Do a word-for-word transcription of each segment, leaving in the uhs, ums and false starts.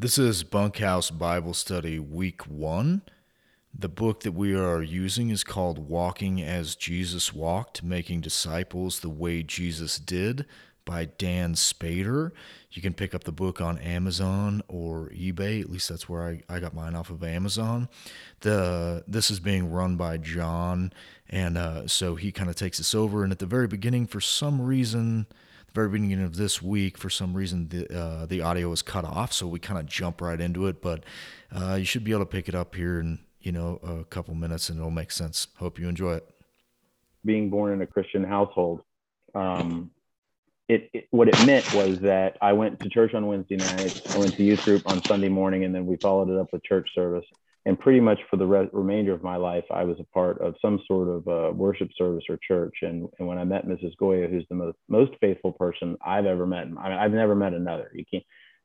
This is Bunkhouse Bible Study Week one. The book that we are using is called Walking as Jesus Walked, Making Disciples the Way Jesus Did by Dan Spader. You can pick up the book on Amazon or eBay. At least that's where I, I got mine off of Amazon. The This is being run by John, and uh, so he kind of takes this over. And at the very beginning, for some reason... very beginning of this week, for some reason, the uh, the audio was cut off, so we kind of jump right into it, but uh, you should be able to pick it up here in, you know, a couple minutes, and it'll make sense. Hope you enjoy it. Being born in a Christian household, um, it, it what it meant was that I went to church on Wednesday night, I went to youth group on Sunday morning, and then we followed it up with church service, and pretty much for the re- remainder of my life, I was a part of some sort of uh, worship service or church. And, and when I met Missus Goya, who's the most, most faithful person I've ever met, I mean, I've never met another. You can't.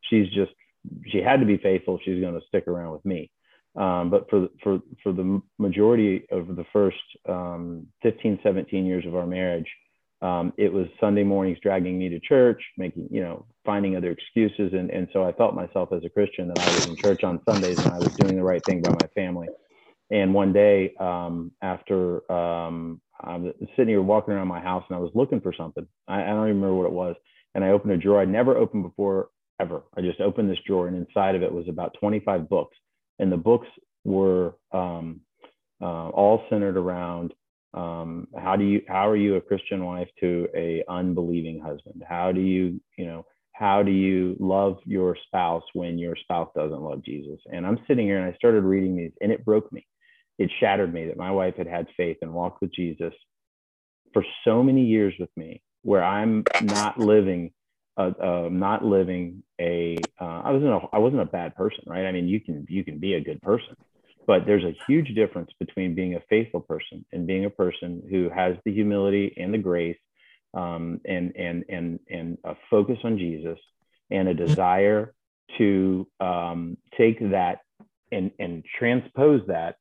She's just, she had to be faithful. She's going to stick around with me. Um, but for for for the majority of the first um, fifteen, seventeen years of our marriage, um, it was Sunday mornings dragging me to church, making, you know, finding other excuses. And, and so I felt myself as a Christian that I was in church on Sundays and I was doing the right thing by my family. And one day um, after um, I was sitting here walking around my house and I was looking for something, I, I don't even remember what it was. And I opened a drawer I'd never opened before, ever. I just opened this drawer and inside of it was about twenty-five books. And the books were um, uh, all centered around Um, how do you, how are you a Christian wife to a unbelieving husband? How do you, you know, how do you love your spouse when your spouse doesn't love Jesus? And I'm sitting here and I started reading these and it broke me. It shattered me that my wife had had faith and walked with Jesus for so many years with me, where I'm not living, uh, uh not living a, uh, I wasn't a, I wasn't a bad person, right? I mean, you can, you can be a good person. But there's a huge difference between being a faithful person and being a person who has the humility and the grace um, and, and, and, and a focus on Jesus and a desire to um, take that and, and transpose that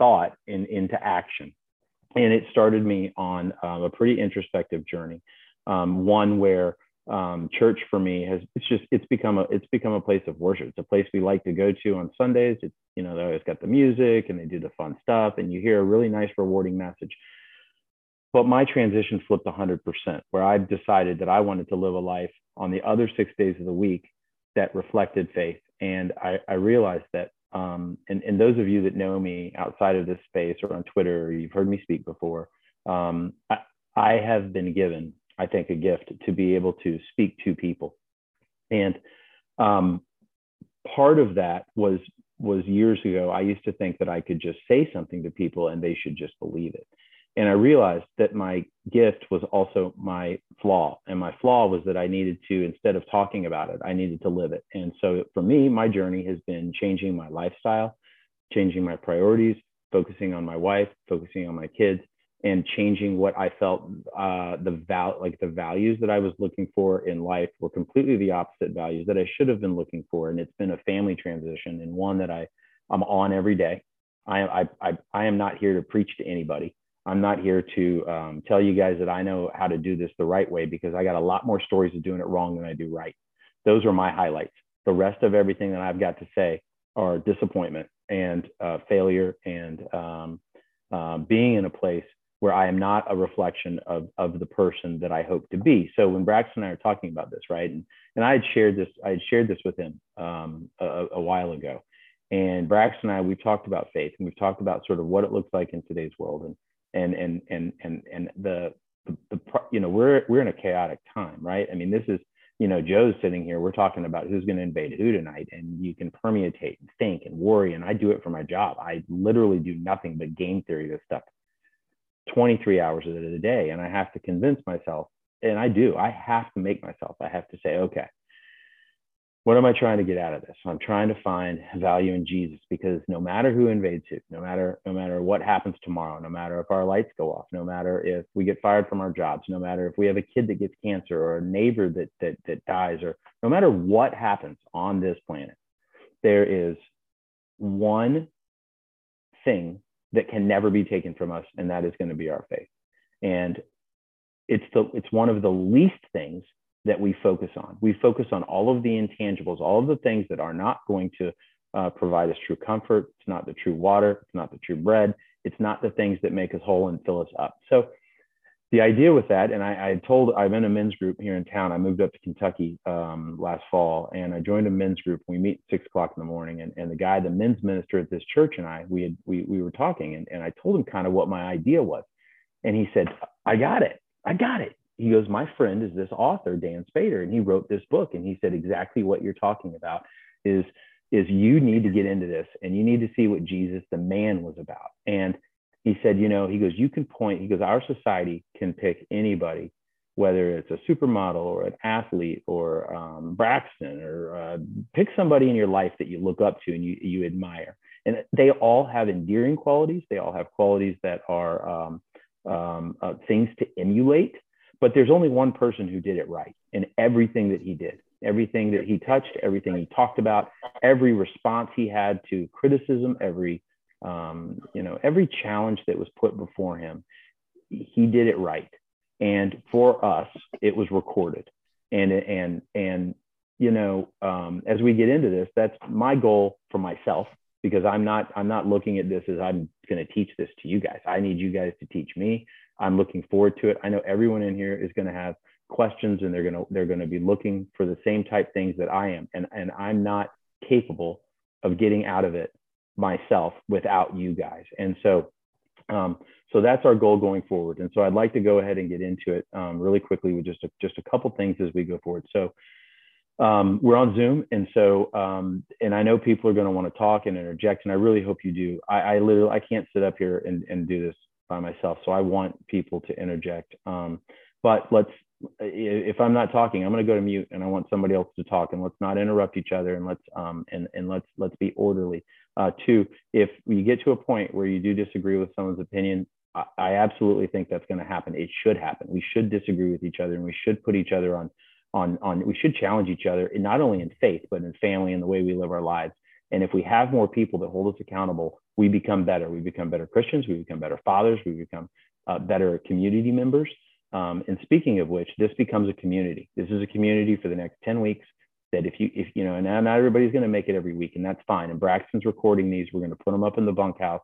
thought in, into action. And it started me on um, a pretty introspective journey, um, one where Um, church for me has, it's just, it's become a, it's become a place of worship. It's a place we like to go to on Sundays. It's, you know, they always got the music and they do the fun stuff and you hear a really nice, rewarding message. But my transition flipped a hundred percent where I decided that I wanted to live a life on the other six days of the week that reflected faith. And I, I realized that, um, and, and those of you that know me outside of this space or on Twitter, or you've heard me speak before, um, I, I have been given I think a gift to be able to speak to people. And um, part of that was, was years ago, I used to think that I could just say something to people and they should just believe it. And I realized that my gift was also my flaw. And my flaw was that I needed to, instead of talking about it, I needed to live it. And so for me, my journey has been changing my lifestyle, changing my priorities, focusing on my wife, focusing on my kids, and changing what I felt uh, the val- like the values that I was looking for in life were completely the opposite values that I should have been looking for. And it's been a family transition and one that I, I'm on every day. I, I, I, I am not here to preach to anybody. I'm not here to um, tell you guys that I know how to do this the right way, because I got a lot more stories of doing it wrong than I do right. Those are my highlights. The rest of everything that I've got to say are disappointment and uh, failure and um, uh, being in a place where I am not a reflection of, of the person that I hope to be. So when Braxton and I are talking about this, right, and, and I had shared this, I had shared this with him um, a, a while ago, and Braxton and I, we've talked about faith and we've talked about sort of what it looks like in today's world, and and and and and and the the, the you know we're we're in a chaotic time, right? I mean, this is you know Joe's sitting here, we're talking about who's going to invade who tonight, and you can permutate and think and worry, and I do it for my job. I literally do nothing but game theory this stuff. twenty-three hours of the day. And I have to convince myself, and I do, I have to make myself, I have to say, okay, what am I trying to get out of this? I'm trying to find value in Jesus, because no matter who invades who, no matter, no matter what happens tomorrow, no matter if our lights go off, no matter if we get fired from our jobs, no matter if we have a kid that gets cancer or a neighbor that, that, that dies, or no matter what happens on this planet, there is one thing that can never be taken from us, and that is going to be our faith. And it's the it's one of the least things that we focus on. We focus on all of the intangibles, all of the things that are not going to uh, provide us true comfort. It's not the true water. It's not the true bread. It's not the things that make us whole and fill us up. So the idea with that, and I, I told, I'm in a men's group here in town. I moved up to Kentucky um, last fall, and I joined a men's group. We meet at six o'clock in the morning, and, and the guy, the men's minister at this church, and I, we had, we, we were talking, and, and I told him kind of what my idea was. And he said, I got it. I got it. He goes, my friend is this author, Dan Spader, and he wrote this book. And he said, exactly what you're talking about is, is you need to get into this, and you need to see what Jesus, the man, was about. And he said, you know, he goes, you can point, he goes, our society can pick anybody, whether it's a supermodel or an athlete or um, Braxton, or uh, pick somebody in your life that you look up to and you, you admire. And they all have endearing qualities. They all have qualities that are um, um, uh, things to emulate. But there's only one person who did it right in everything that he did, everything that he touched, everything he talked about, every response he had to criticism, every, um, you know, every challenge that was put before him, he did it right. And for us, it was recorded. And, and, and, you know, um, as we get into this, that's my goal for myself, because I'm not, I'm not looking at this as I'm going to teach this to you guys. I need you guys to teach me. I'm looking forward to it. I know everyone in here is going to have questions, and they're going to, they're going to be looking for the same type things that I am. And, and I'm not capable of getting out of it myself without you guys. And so, um, so that's our goal going forward. And so I'd like to go ahead and get into it um, really quickly with just a, just a couple things as we go forward. So um, we're on Zoom. And so, um, and I know people are going to want to talk and interject, and I really hope you do. I, I literally, I can't sit up here and, and do this by myself. So I want people to interject. Um, but let's, if I'm not talking, I'm going to go to mute, and I want somebody else to talk, and let's not interrupt each other. And let's, um, and, and let's, let's be orderly. Uh, two, if you get to a point where you do disagree with someone's opinion, I, I absolutely think that's going to happen. It should happen. We should disagree with each other, and we should put each other on, on, on, we should challenge each other, not only in faith, but in family and the way we live our lives. And if we have more people that hold us accountable, we become better. We become better Christians. We become better fathers. We become uh, better community members. Um, and speaking of which, this becomes a community. This is a community for the next ten weeks that if you, if you know, and not everybody's going to make it every week, and that's fine. And Braxton's recording these. We're going to put them up in the bunkhouse.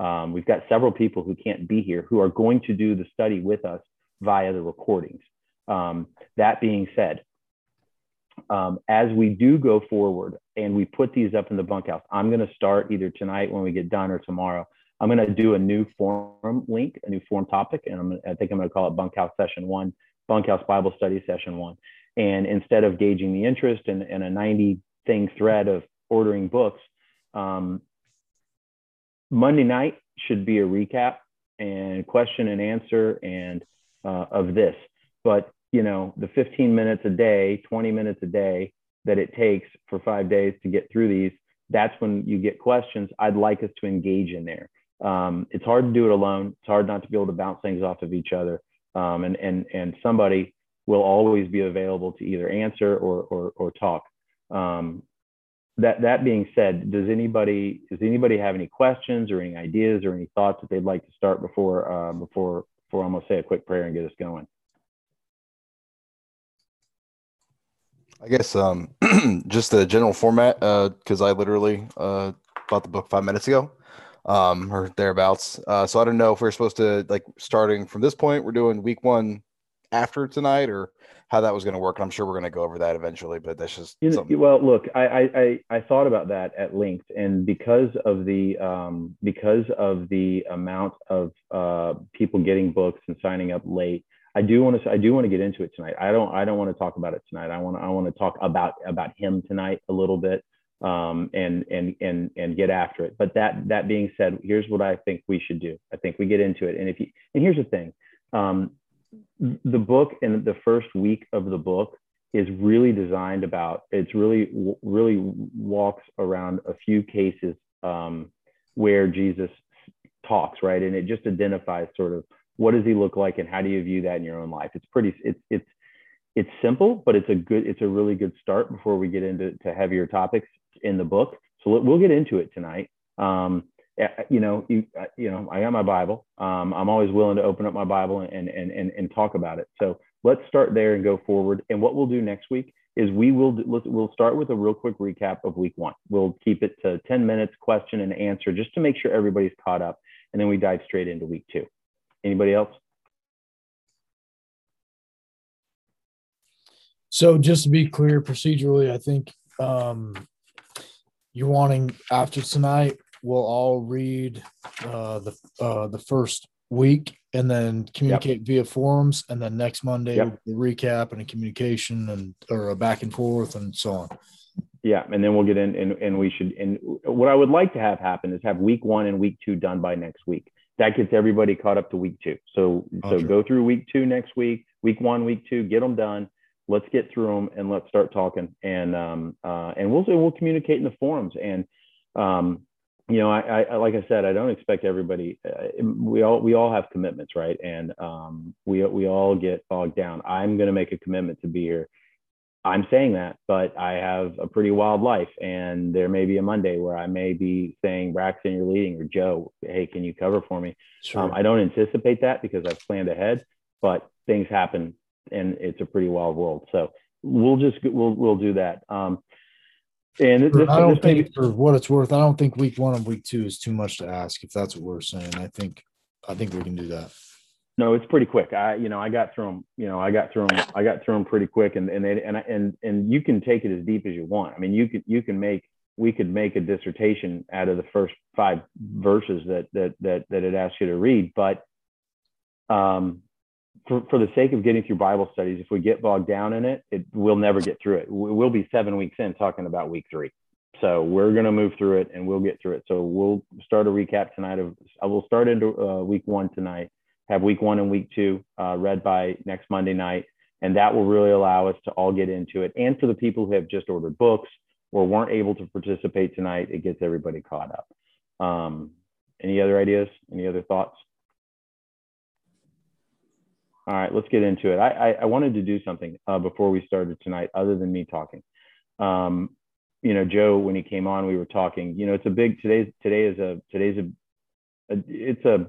Um, we've got several people who can't be here who are going to do the study with us via the recordings. Um, that being said, Um, as we do go forward and we put these up in the bunkhouse, I'm going to start either tonight when we get done or tomorrow. I'm going to do a new forum link, a new forum topic. And I'm, I think I'm going to call it Bunkhouse Session One, Bunkhouse Bible Study Session One. And instead of gauging the interest and in, in a ninety thing thread of ordering books, um, Monday night should be a recap and question and answer and uh, of this. But you know, the fifteen minutes a day, twenty minutes a day that it takes for five days to get through these, that's when you get questions. I'd like us to engage in there. Um, it's hard to do it alone. It's hard not to be able to bounce things off of each other. Um, and, and, and somebody will always be available to either answer or, or, or talk. Um, that, that being said, does anybody, does anybody have any questions or any ideas or any thoughts that they'd like to start before, uh, before, before I'm going to say a quick prayer and get us going? I guess um, just the general format, because uh, I literally uh, bought the book five minutes ago um, or thereabouts. Uh, so I don't know if we're supposed to, like, starting from this point, we're doing week one after tonight, or how that was going to work. I'm sure we're going to go over that eventually, but that's just you know, something. Well, look, I, I, I thought about that at length, and because of the um, because of the amount of uh, people getting books and signing up late, I do want to I do want to get into it tonight. I don't I don't want to talk about it tonight. I want to, I want to talk about about him tonight a little bit um, and and and and get after it. But that that being said, here's what I think we should do. I think we get into it. And if you, and here's the thing, um, the book and the first week of the book is really designed about it's really really walks around a few cases um, where Jesus talks, right, and it just identifies sort of, what does he look like, and how do you view that in your own life? It's pretty, it's, it's, it's simple, but it's a good, it's a really good start before we get into to heavier topics in the book. So we'll get into it tonight. Um, you know, you, you know, I got my Bible. Um, I'm always willing to open up my Bible and, and, and, and talk about it. So Let's start there and go forward. And what we'll do next week is we will we'll start with a real quick recap of week one. We'll keep it to ten minutes, question and answer, just to make sure everybody's caught up. And then we dive straight into week two. Anybody else? So just to be clear, procedurally, I think um, you're wanting after tonight, we'll all read uh, the uh, the first week and then communicate yep. via forums. And then next Monday, yep. we'll recap and a communication and or a back and forth and so on. Yeah. And then we'll get in and, and we should. And what I would like to have happen is have week one and week two done by next week. That gets everybody caught up to week two. So, oh, so sure. Go through week two next week, week one, week two, get them done. Let's get through them and let's start talking. And, um, uh, and we'll, we'll communicate in the forums. And, um, you know, I, I, like I said, I don't expect everybody, uh, we all, we all have commitments, right? And um, we, we all get bogged down. I'm going to make a commitment to be here. I'm saying that, but I have a pretty wild life. And there may be a Monday where I may be saying, Braxton, you're leading, or Joe, hey, can you cover for me? Sure. Um, I don't anticipate that because I've planned ahead, but things happen and it's a pretty wild world. So we'll just, we'll, we'll do that. Um, And this, I don't this think, be, for what it's worth, I don't think week one and week two is too much to ask. If that's what we're saying, I think, I think we can do that. No, it's pretty quick. I, you know, I got through them. You know, I got through them. I got through them pretty quick. And and they, and and and you can take it as deep as you want. I mean, you could you can make we could make a dissertation out of the first five verses that that that that it asks you to read. But um, for for the sake of getting through Bible studies, if we get bogged down in it, it we'll never get through it. We'll be seven weeks in talking about week three. So we're going to move through it and we'll get through it. So we'll start a recap tonight. Of I will start into uh, week one tonight, have week one and week two uh, read by next Monday night. And that will really allow us to all get into it. And for the people who have just ordered books or weren't able to participate tonight, it gets everybody caught up. Um, any other ideas? Any other thoughts? All right, let's get into it. I, I, I wanted to do something uh, before we started tonight, other than me talking. Um, you know, Joe, when he came on, we were talking. You know, it's a big today. Today is a today's a, a it's a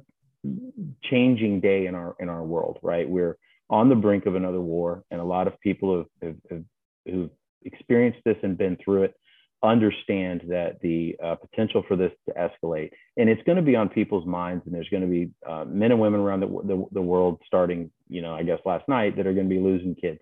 changing day in our in our world, right? We're on the brink of another war, and a lot of people have, have, who've experienced this and been through it understand that the uh, potential for this to escalate, and it's going to be on people's minds, and there's going to be uh, men and women around the, the, the world starting, you know, I guess last night, that are going to be losing kids.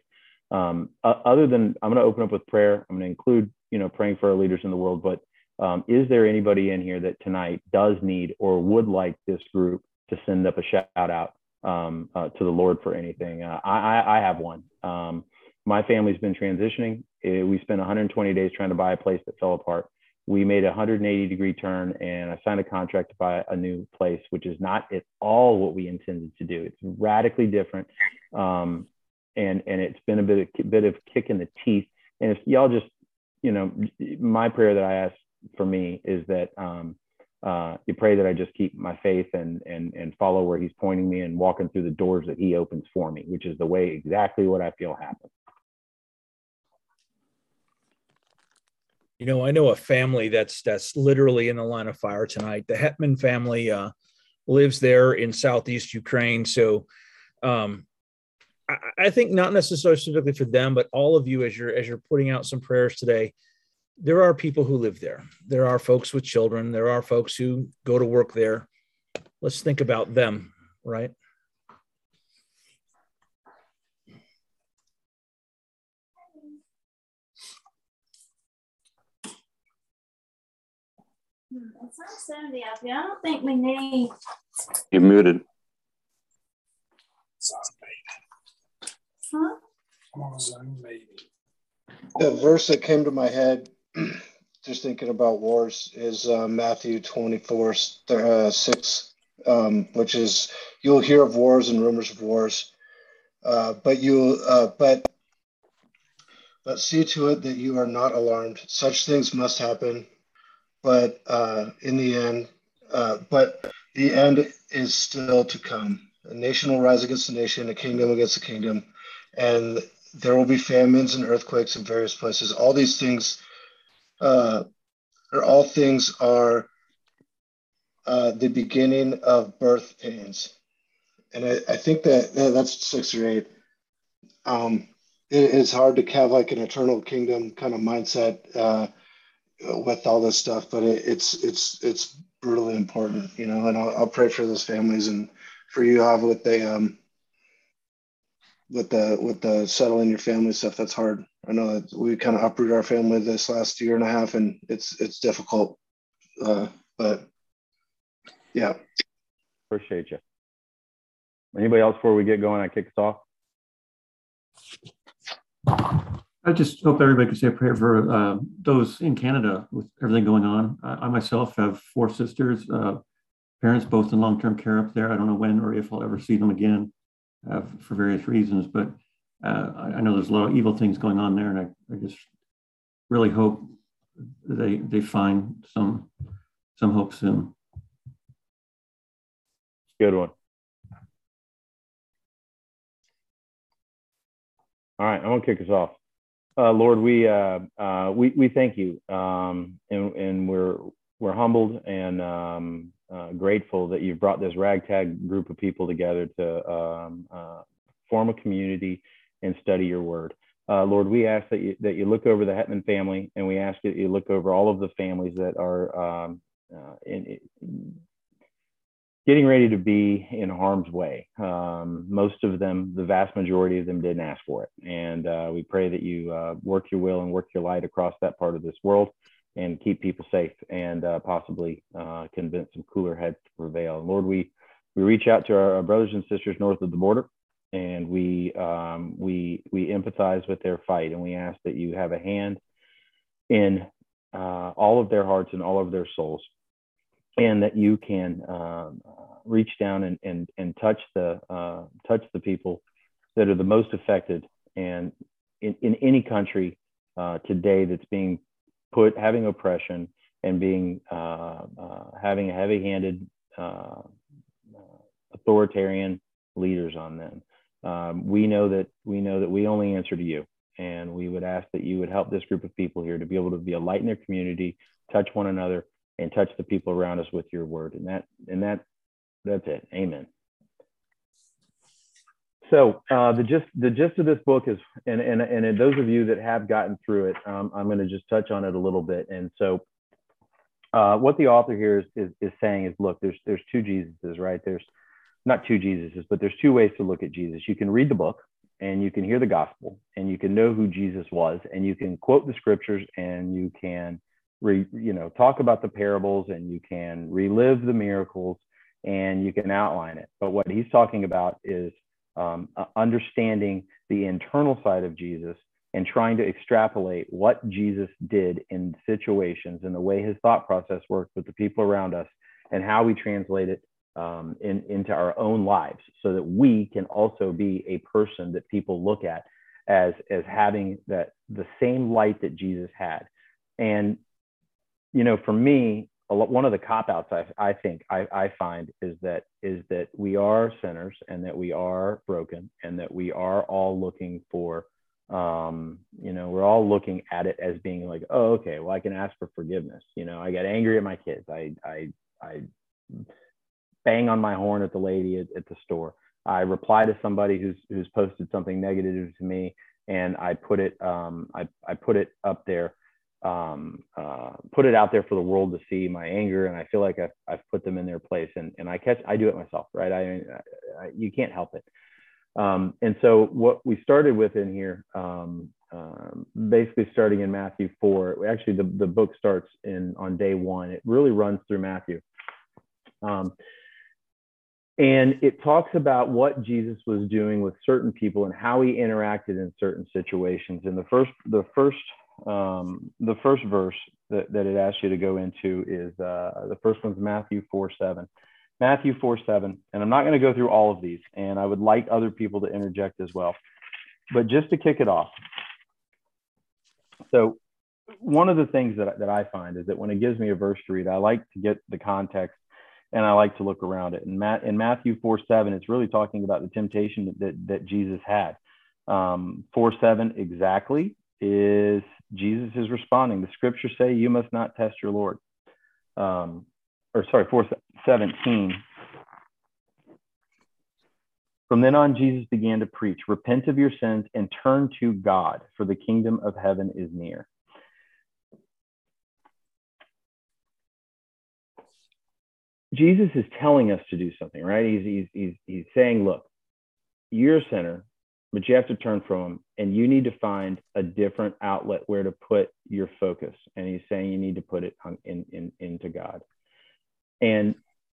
Um, uh, other than, I'm going to open up with prayer. I'm going to include, you know, praying for our leaders in the world, but um, is there anybody in here that tonight does need or would like this group to send up a shout out um, uh, to the Lord for anything? Uh, I, I, I have one. Um, my family's been transitioning. We spent one hundred twenty days trying to buy a place that fell apart. We made a one hundred eighty degree turn, and I signed a contract to buy a new place, which is not at all what we intended to do. It's radically different. Um, and, and it's been a bit of, bit of kick in the teeth. And if y'all just, you know, my prayer that I ask for me is that um, uh, you pray that I just keep my faith and, and, and follow where he's pointing me and walking through the doors that he opens for me, which is the way exactly what I feel happens. You know, I know a family that's that's literally in the line of fire tonight. The Hetman family uh, lives there in southeast Ukraine. So um, I, I think not necessarily specifically for them, but all of you, as you're as you're putting out some prayers today, there are people who live there. There are folks with children. There are folks who go to work there. Let's think about them, right? It's not seventy out there. I don't think we need. You're muted. Huh? The verse that came to my head, just thinking about wars, is uh, Matthew twenty-four uh, six, um, which is, "You'll hear of wars and rumors of wars, uh, but you uh, but but see to it that you are not alarmed. Such things must happen." But uh, in the end, uh, but the end is still to come. A nation will rise against a nation, a kingdom against a kingdom, and there will be famines and earthquakes in various places. All these things, uh, or all things, are uh, the beginning of birth pains. And I, I think that that's six or eight. um, it, it's hard to have like an eternal kingdom kind of mindset uh, with all this stuff, but it, it's it's it's brutally important, you know. And I'll, I'll pray for those families and for you, Av, with the um, with the with the settling your family stuff. That's hard. I know that we kind of uprooted our family this last year and a half, and it's it's difficult, uh, but yeah. Appreciate you. Anybody else before we get going? I kick us off. I just hope everybody could say a prayer for uh, those in Canada with everything going on. Uh, I myself have four sisters, uh, parents both in long-term care up there. I don't know when or if I'll ever see them again uh, for various reasons, but uh, I know there's a lot of evil things going on there, and I, I just really hope they they find some some hope soon. Good one. All right, I'm gonna kick us off. Uh, Lord, we uh, uh, we we thank you, um, and and we're we're humbled and um, uh, grateful that you've brought this ragtag group of people together to um, uh, form a community and study your word. Uh, Lord, we ask that you that you look over the Hetman family, and we ask that you look over all of the families that are um, uh, in, in, getting ready to be in harm's way. Um, most of them, the vast majority of them, didn't ask for it. And uh, we pray that you uh, work your will and work your light across that part of this world and keep people safe and uh, possibly uh, convince some cooler heads to prevail. And Lord, we, we reach out to our brothers and sisters north of the border, and we, um, we, we empathize with their fight. And we ask that you have a hand in uh, all of their hearts and all of their souls, and that you can um, reach down and, and, and touch the uh, touch the people that are the most affected, and in, in any country uh, today that's being put having oppression and being uh, uh, having a heavy-handed uh, authoritarian leaders on them. Um, we know that we know that we only answer to you, and we would ask that you would help this group of people here to be able to be a light in their community, touch one another, and touch the people around us with your word. And that, and that, that's it. Amen. So uh, the gist, the gist of this book is, and and and those of you that have gotten through it, um, I'm going to just touch on it a little bit. And so, uh, what the author here is, is is saying is, look, there's there's two Jesuses, right? There's not two Jesuses, but there's two ways to look at Jesus. You can read the book, and you can hear the gospel, and you can know who Jesus was, and you can quote the scriptures, and you can Re, you know, talk about the parables, and you can relive the miracles, and you can outline it. But what he's talking about is um, uh, understanding the internal side of Jesus and trying to extrapolate what Jesus did in situations and the way his thought process worked with the people around us, and how we translate it um, in, into our own lives, so that we can also be a person that people look at as, as having that the same light that Jesus had. And you know, for me, one of the cop-outs I, I think I, I find is that is that we are sinners, and that we are broken, and that we are all looking for, um, you know, we're all looking at it as being like, oh, okay, well, I can ask for forgiveness. You know, I got angry at my kids. I I I bang on my horn at the lady at, at the store. I reply to somebody who's who's posted something negative to me, and I put it um I I put it up there. um uh put it out there for the world to see, my anger, and I feel like I've, I've put them in their place, and and I catch I do it myself, right? I, I, I you can't help it. Um and so what we started with in here, um uh, basically starting in Matthew four, actually the, the book starts in on day one. It really runs through Matthew, um and it talks about what Jesus was doing with certain people and how he interacted in certain situations. And the first the first Um, the first verse that, that it asks you to go into is uh, the first one's Matthew four seven. Matthew four seven, and I'm not going to go through all of these, and I would like other people to interject as well. But just to kick it off, so one of the things that, that I find is that when it gives me a verse to read, I like to get the context, and I like to look around it. And Matt, in Matthew four seven, it's really talking about the temptation that, that, that Jesus had. Um, four seven exactly is Jesus is responding. The scriptures say you must not test your Lord. Um, or sorry, four seventeen. From then on, Jesus began to preach, repent of your sins and turn to God, for the kingdom of heaven is near. Jesus is telling us to do something, right? He's, he's, he's, he's saying, look, you're a sinner, but you have to turn from him, and you need to find a different outlet where to put your focus. And he's saying you need to put it on, in, in, into God. And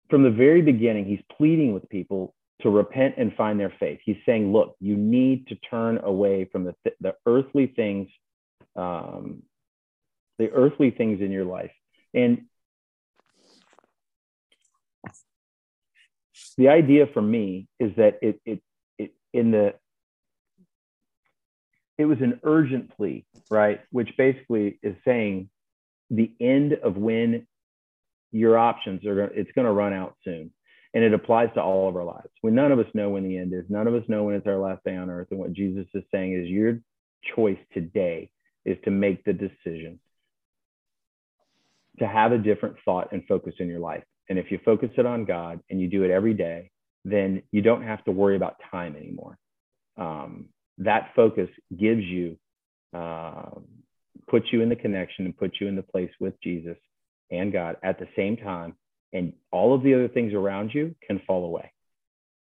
from the very beginning, he's pleading with people to repent and find their faith. He's saying, look, you need to turn away from the, th- the earthly things, um, the earthly things in your life. And the idea for me is that it, it, it in the, it was an urgent plea, right? Which basically is saying the end of when your options are, it's going to run out soon. And it applies to all of our lives. When none of us know when the end is, none of us know when it's our last day on earth. And what Jesus is saying is your choice today is to make the decision to have a different thought and focus in your life. And if you focus it on God and you do it every day, then you don't have to worry about time anymore. Um, that focus gives you, uh, puts you in the connection and puts you in the place with Jesus and God at the same time. And all of the other things around you can fall away.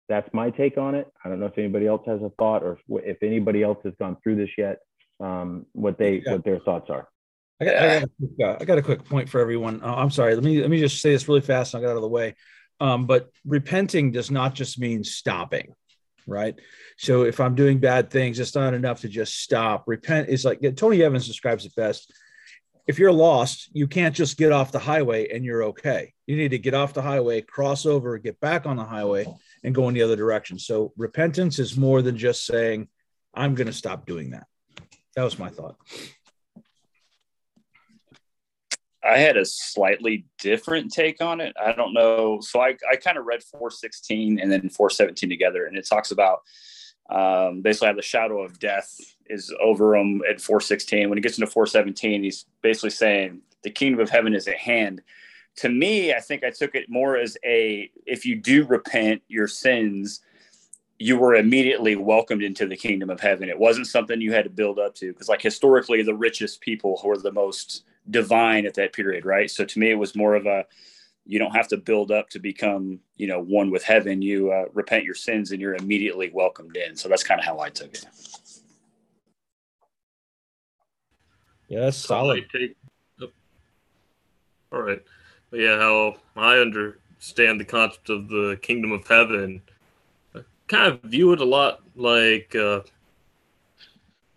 That's my take on it. I don't know if anybody else has a thought or if, if anybody else has gone through this yet, um, what they yeah. what their thoughts are. I got, I, got a quick, I got a quick point for everyone. Uh, I'm sorry. Let me let me just say this really fast and I'll get out of the way. Um, but repenting does not just mean stopping, right? So if I'm doing bad things, it's not enough to just stop. Repent is like, Tony Evans describes it best. If you're lost, you can't just get off the highway and you're okay. You need to get off the highway, cross over, get back on the highway and go in the other direction. So repentance is more than just saying, I'm going to stop doing that. That was my thought. I had a slightly different take on it. I don't know. So I, I kind of read four sixteen and then four seventeen together. And it talks about um, basically how the shadow of death is over him at four sixteen. When he gets into four seventeen, he's basically saying the kingdom of heaven is at hand. To me, I think I took it more as a, if you do repent your sins, you were immediately welcomed into the kingdom of heaven. It wasn't something you had to build up to, because like historically the richest people were the most divine at that period, right? So to me, it was more of a, you don't have to build up to become, you know, one with heaven. You uh, repent your sins and you're immediately welcomed in. So that's kind of how I took it. Yeah, that's solid. Take, oh, all right. But yeah, how I understand the concept of the kingdom of heaven, I kind of view it a lot like uh,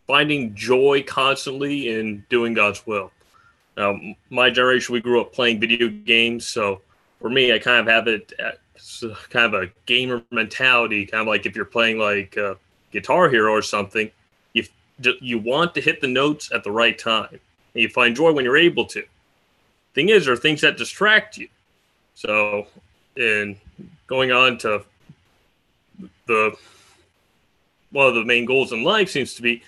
finding joy constantly in doing God's will. Now, my generation, we grew up playing video games. So for me, I kind of have it as kind of a gamer mentality, kind of like if you're playing like uh, Guitar Hero or something. You want to hit the notes at the right time. And you find joy when you're able to. Thing is, there are things that distract you. So, and going on to the one of the main goals in life seems to be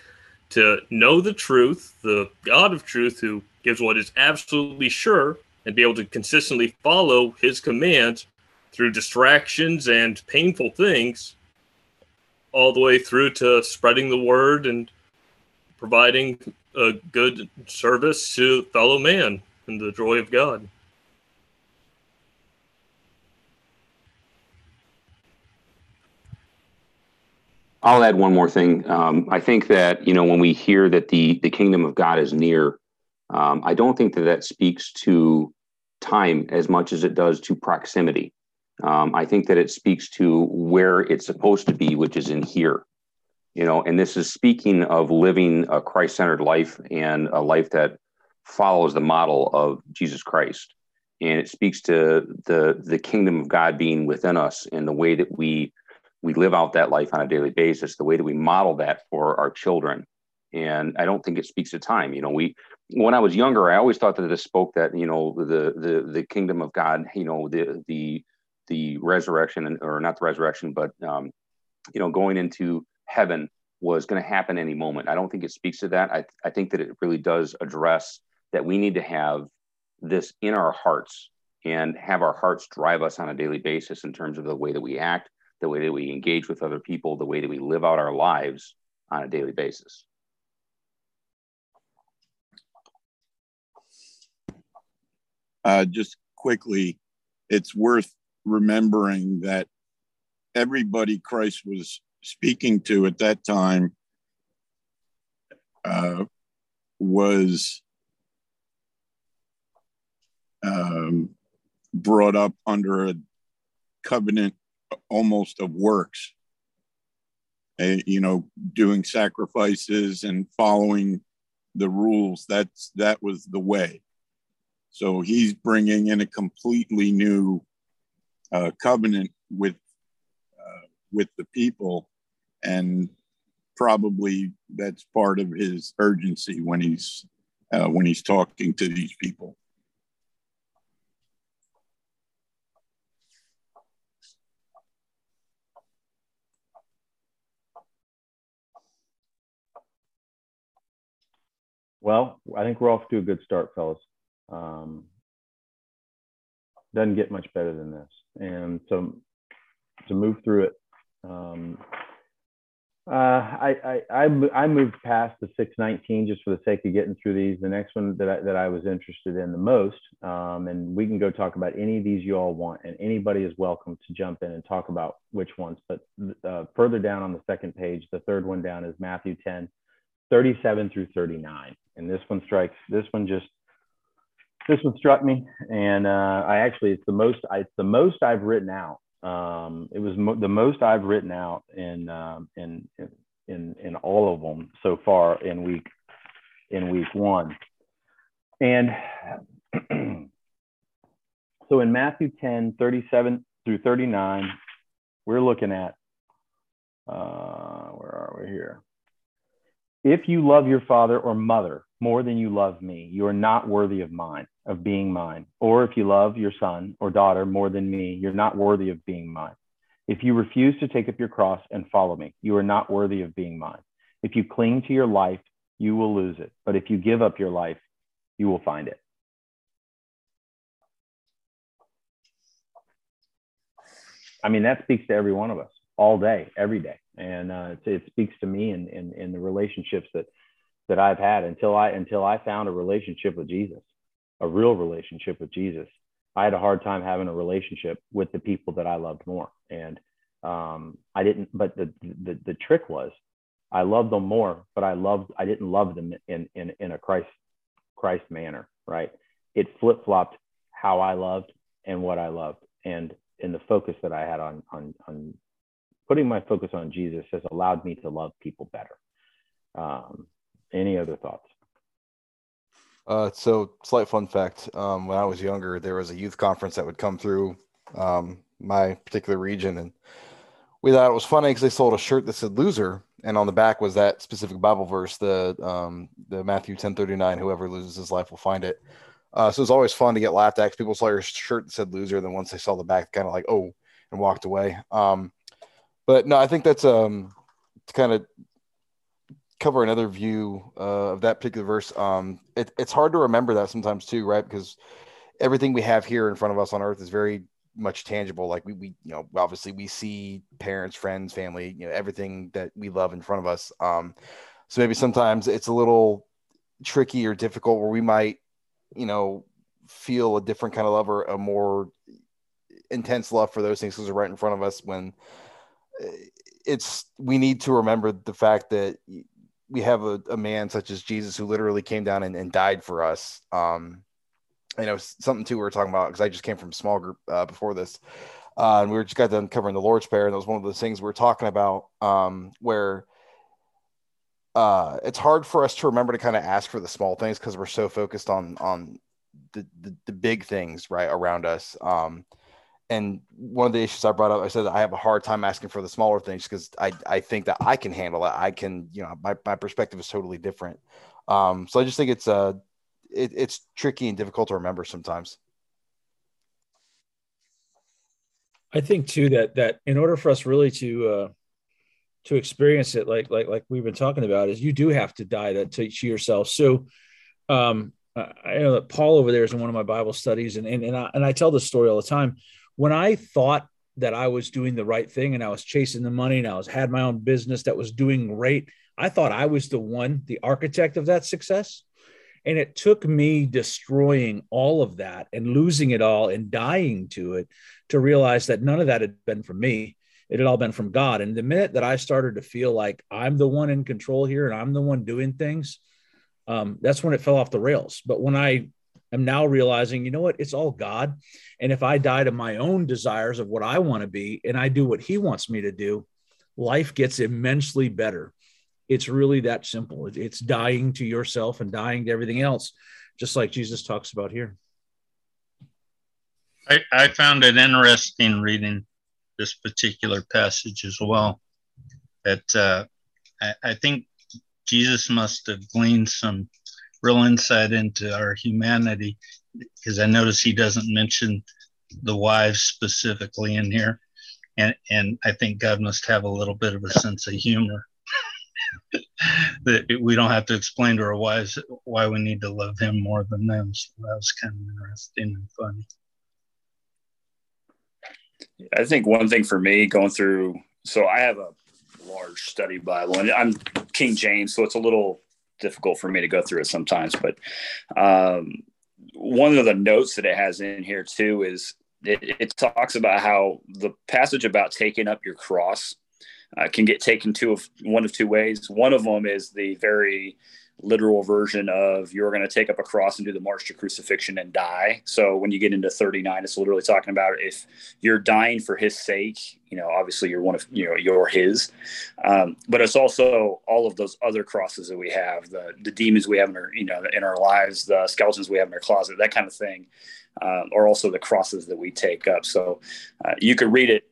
to know the truth, the God of truth, who gives what is absolutely sure, and be able to consistently follow his commands through distractions and painful things, all the way through to spreading the word and providing a good service to fellow man in the joy of God. I'll add one more thing. Um, I think that, you know, when we hear that the, the kingdom of God is near, um, I don't think that that speaks to time as much as it does to proximity. Um, I think that it speaks to where it's supposed to be, which is in here. You know, and this is speaking of living a Christ-centered life and a life that follows the model of Jesus Christ. And it speaks to the the kingdom of God being within us and the way that we we live out that life on a daily basis, the way that we model that for our children. And I don't think it speaks to time. You know, we when I was younger, I always thought that this spoke that, you know, the the the kingdom of God, you know, the the the resurrection or not the resurrection, but um, you know, going into heaven was going to happen any moment. I don't think it speaks to that. I, th- I think that it really does address that we need to have this in our hearts and have our hearts drive us on a daily basis in terms of the way that we act, the way that we engage with other people, the way that we live out our lives on a daily basis. Uh, just quickly, it's worth remembering that everybody Christ was speaking to at that time uh, was um, brought up under a covenant almost of works, uh, you know, doing sacrifices and following the rules. That's, that was the way. So he's bringing in a completely new uh, covenant with uh, with the people, and probably that's part of his urgency when he's uh, when he's talking to these people. Well, I think we're off to a good start, fellas. Um, doesn't get much better than this. And so to move through it, um, uh, I, I, I, I moved past the six nineteen just for the sake of getting through these. The next one that I, that I was interested in the most, um, and we can go talk about any of these you all want, and anybody is welcome to jump in and talk about which ones. But uh, further down on the second page, the third one down is Matthew ten, thirty-seven through thirty-nine. And this one strikes, this one just, This one struck me, and uh, I actually, it's the most, I, it's the most I've written out. Um, it was mo the most I've written out in, um, in, in, in all of them so far in week, in week one. And so in Matthew ten, thirty-seven through thirty-nine, we're looking at, uh, where are we here? If you love your father or mother more than you love me, you are not worthy of mine, of being mine. Or if you love your son or daughter more than me, you're not worthy of being mine. If you refuse to take up your cross and follow me, you are not worthy of being mine. If you cling to your life, you will lose it. But if you give up your life, you will find it. I mean, that speaks to every one of us all day, every day. And uh, it speaks to me in, in, in the relationships that, that I've had until I, until I found a relationship with Jesus, a real relationship with Jesus. I had a hard time having a relationship with the people that I loved more. And um, I didn't, but the, the, the trick was I loved them more, but I loved, I didn't love them in, in, in a Christ, Christ manner, right? It flip-flopped how I loved and what I loved. And in the focus that I had on, on, on, putting my focus on Jesus has allowed me to love people better. Um, any other thoughts? Uh, so slight fun fact. Um, when I was younger, there was a youth conference that would come through um, my particular region. And we thought it was funny because they sold a shirt that said loser. And on the back was that specific Bible verse, the, um, the Matthew ten thirty-nine, whoever loses his life will find it. Uh, so it was always fun to get laughed at because people saw your shirt that said loser. And then once they saw the back, kind of like, oh, and walked away. Um, But no, I think that's um, to kind of cover another view uh, of that particular verse. Um, it, it's hard to remember that sometimes too, right? Because everything we have here in front of us on earth is very much tangible. Like we, we you know, obviously we see parents, friends, family, you know, everything that we love in front of us. Um, so maybe sometimes it's a little tricky or difficult where we might, you know, feel a different kind of love or a more intense love for those things because they're right in front of us when it's, we need to remember the fact that we have a, a man such as Jesus who literally came down and, and died for us. Um, you know, something too, we were talking about, because I just came from a small group uh, before this, uh, and we were just got done covering the Lord's Prayer. And that was one of those things we were talking about um, where uh, it's hard for us to remember to kind of ask for the small things because we're so focused on, on the, the, the big things right around us. Um, And one of the issues I brought up, I said that I have a hard time asking for the smaller things because I, I think that I can handle it. I can, you know, my, my perspective is totally different. Um, so I just think it's uh, it, it's tricky and difficult to remember sometimes. I think too that that in order for us really to uh, to experience it, like like like we've been talking about, is you do have to die to, to yourself. So. Um, I know that Paul over there is in one of my Bible studies, and and and I, and I tell this story all the time. When I thought that I was doing the right thing and I was chasing the money and I was had my own business that was doing great. I thought I was the one, the architect of that success. And it took me destroying all of that and losing it all and dying to it to realize that none of that had been from me. It had all been from God. And the minute that I started to feel like I'm the one in control here and I'm the one doing things, um, that's when it fell off the rails. But when I am now realizing, you know what, it's all God. And if I die to my own desires of what I want to be and I do what he wants me to do, life gets immensely better. It's really that simple. It's dying to yourself and dying to everything else, just like Jesus talks about here. I, I found it interesting reading this particular passage as well. That uh, I, I think Jesus must have gleaned some real insight into our humanity, because I notice he doesn't mention the wives specifically in here. And, and I think God must have a little bit of a sense of humor. That we don't have to explain to our wives why we need to love him more than them. So that was kind of interesting and funny. I think one thing for me going through, so I have a large study Bible and I'm King James, so it's a little difficult for me to go through it sometimes. But um, one of the notes that it has in here too is it, it talks about how the passage about taking up your cross Uh, can get taken to of one of two ways. One of them is the very literal version of you're going to take up a cross and do the march to crucifixion and die. So when you get into thirty-nine, it's literally talking about if you're dying for his sake, you know, obviously you're one of, you know, you're his. Um, but it's also all of those other crosses that we have, the the demons we have in our, you know, in our lives, the skeletons we have in our closet, that kind of thing, um, or also the crosses that we take up. So uh, you could read it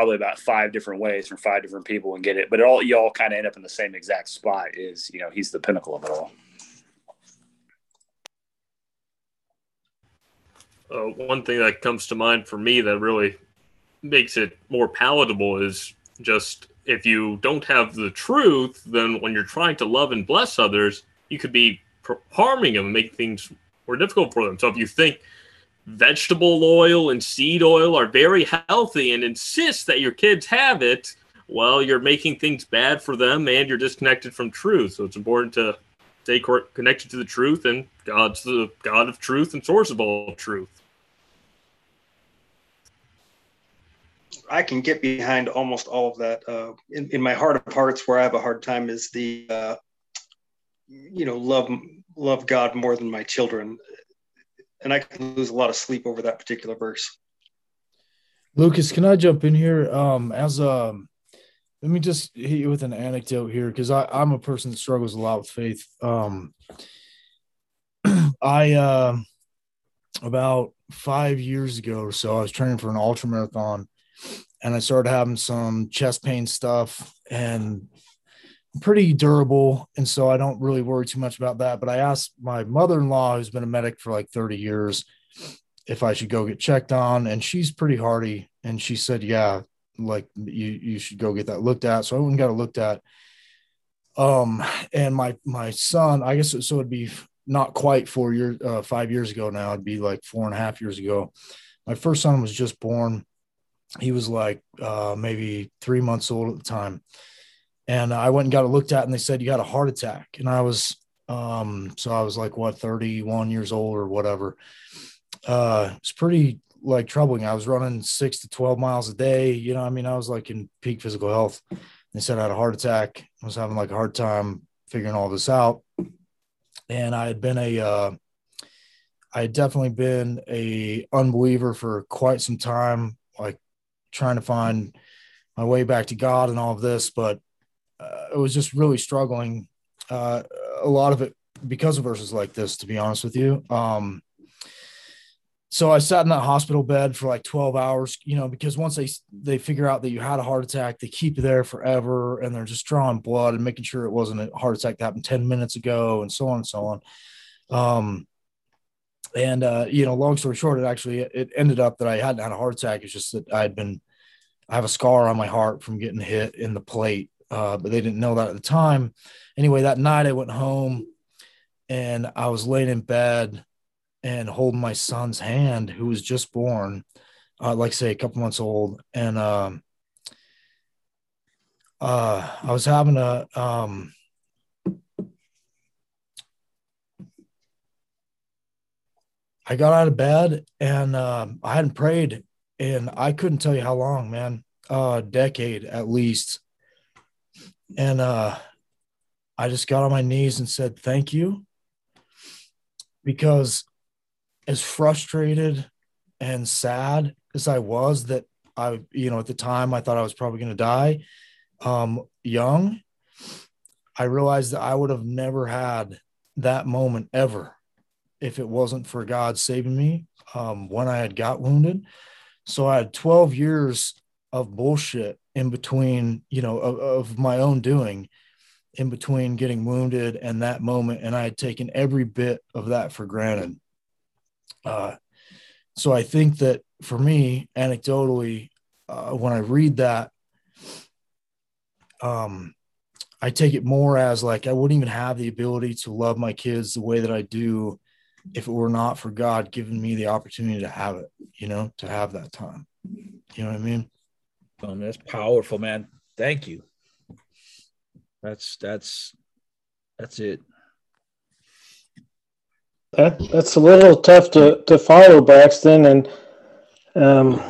probably about five different ways from five different people and get it, but it all, you all kind of end up in the same exact spot is, you know, he's the pinnacle of it all. Uh, one thing that comes to mind for me that really makes it more palatable is just if you don't have the truth, then when you're trying to love and bless others, you could be harming them and making things more difficult for them. So if you think vegetable oil and seed oil are very healthy and insist that your kids have it, well, you're making things bad for them and you're disconnected from truth. So it's important to stay connected to the truth, and God's the God of truth and source of all truth. I can get behind almost all of that. Uh, in, in my heart of hearts, where I have a hard time is the, uh, you know, love, love God more than my children. And I can lose a lot of sleep over that particular verse. Lucas, can I jump in here? Um, as a, let me just hit you with an anecdote here, because I'm a person that struggles a lot with faith. Um, I uh, about five years ago or so, I was training for an ultra marathon, and I started having some chest pain stuff, and pretty durable, and so I don't really worry too much about that. But I asked my mother-in-law, who's been a medic for like thirty years, if I should go get checked on, and she's pretty hardy, and she said, yeah, like you you should go get that looked at. So I went and got it looked at, um and my my son, I guess, so it'd be not quite four years uh five years ago now, it'd be like four and a half years ago, my first son was just born. He was like uh maybe three months old at the time. And I went and got it looked at, and they said, you had a heart attack. And I was, um, so I was like, what, thirty-one years old or whatever. Uh, it's pretty like troubling. I was running six to twelve miles a day. You know, I mean, I was like in peak physical health. They said I had a heart attack. I was having like a hard time figuring all this out. And I had been a, uh, I had definitely been a unbeliever for quite some time, like trying to find my way back to God and all of this. But Uh, I was just really struggling, uh, a lot of it because of verses like this, to be honest with you. Um, so I sat in that hospital bed for like twelve hours, you know, because once they, they figure out that you had a heart attack, they keep you there forever, and they're just drawing blood and making sure it wasn't a heart attack that happened ten minutes ago, and so on and so on. Um, and, uh, you know, long story short, it actually, it ended up that I hadn't had a heart attack. It's just that I had been, I have a scar on my heart from getting hit in the plate. Uh, but they didn't know that at the time. Anyway, that night I went home and I was laying in bed and holding my son's hand, who was just born. uh, like say a couple months old. And, um, uh, I was having a, um, I got out of bed and, um, I hadn't prayed and I couldn't tell you how long, man, uh, a decade at least. And, uh, I just got on my knees and said, thank you. Because as frustrated and sad as I was that I, you know, at the time I thought I was probably going to die um, young, I realized that I would have never had that moment ever if it wasn't for God saving me um, when I had got wounded. So I had twelve years of bullshit in between, you know, of, of my own doing, in between getting wounded and that moment. And I had taken every bit of that for granted. Uh, so I think that for me, anecdotally, uh, when I read that, um, I take it more as like, I wouldn't even have the ability to love my kids the way that I do if it were not for God giving me the opportunity to have it, you know, to have that time. You know what I mean? Oh, that's powerful, man. Thank you. That's, that's, that's it. That, that's a little tough to, to follow, Braxton. And um,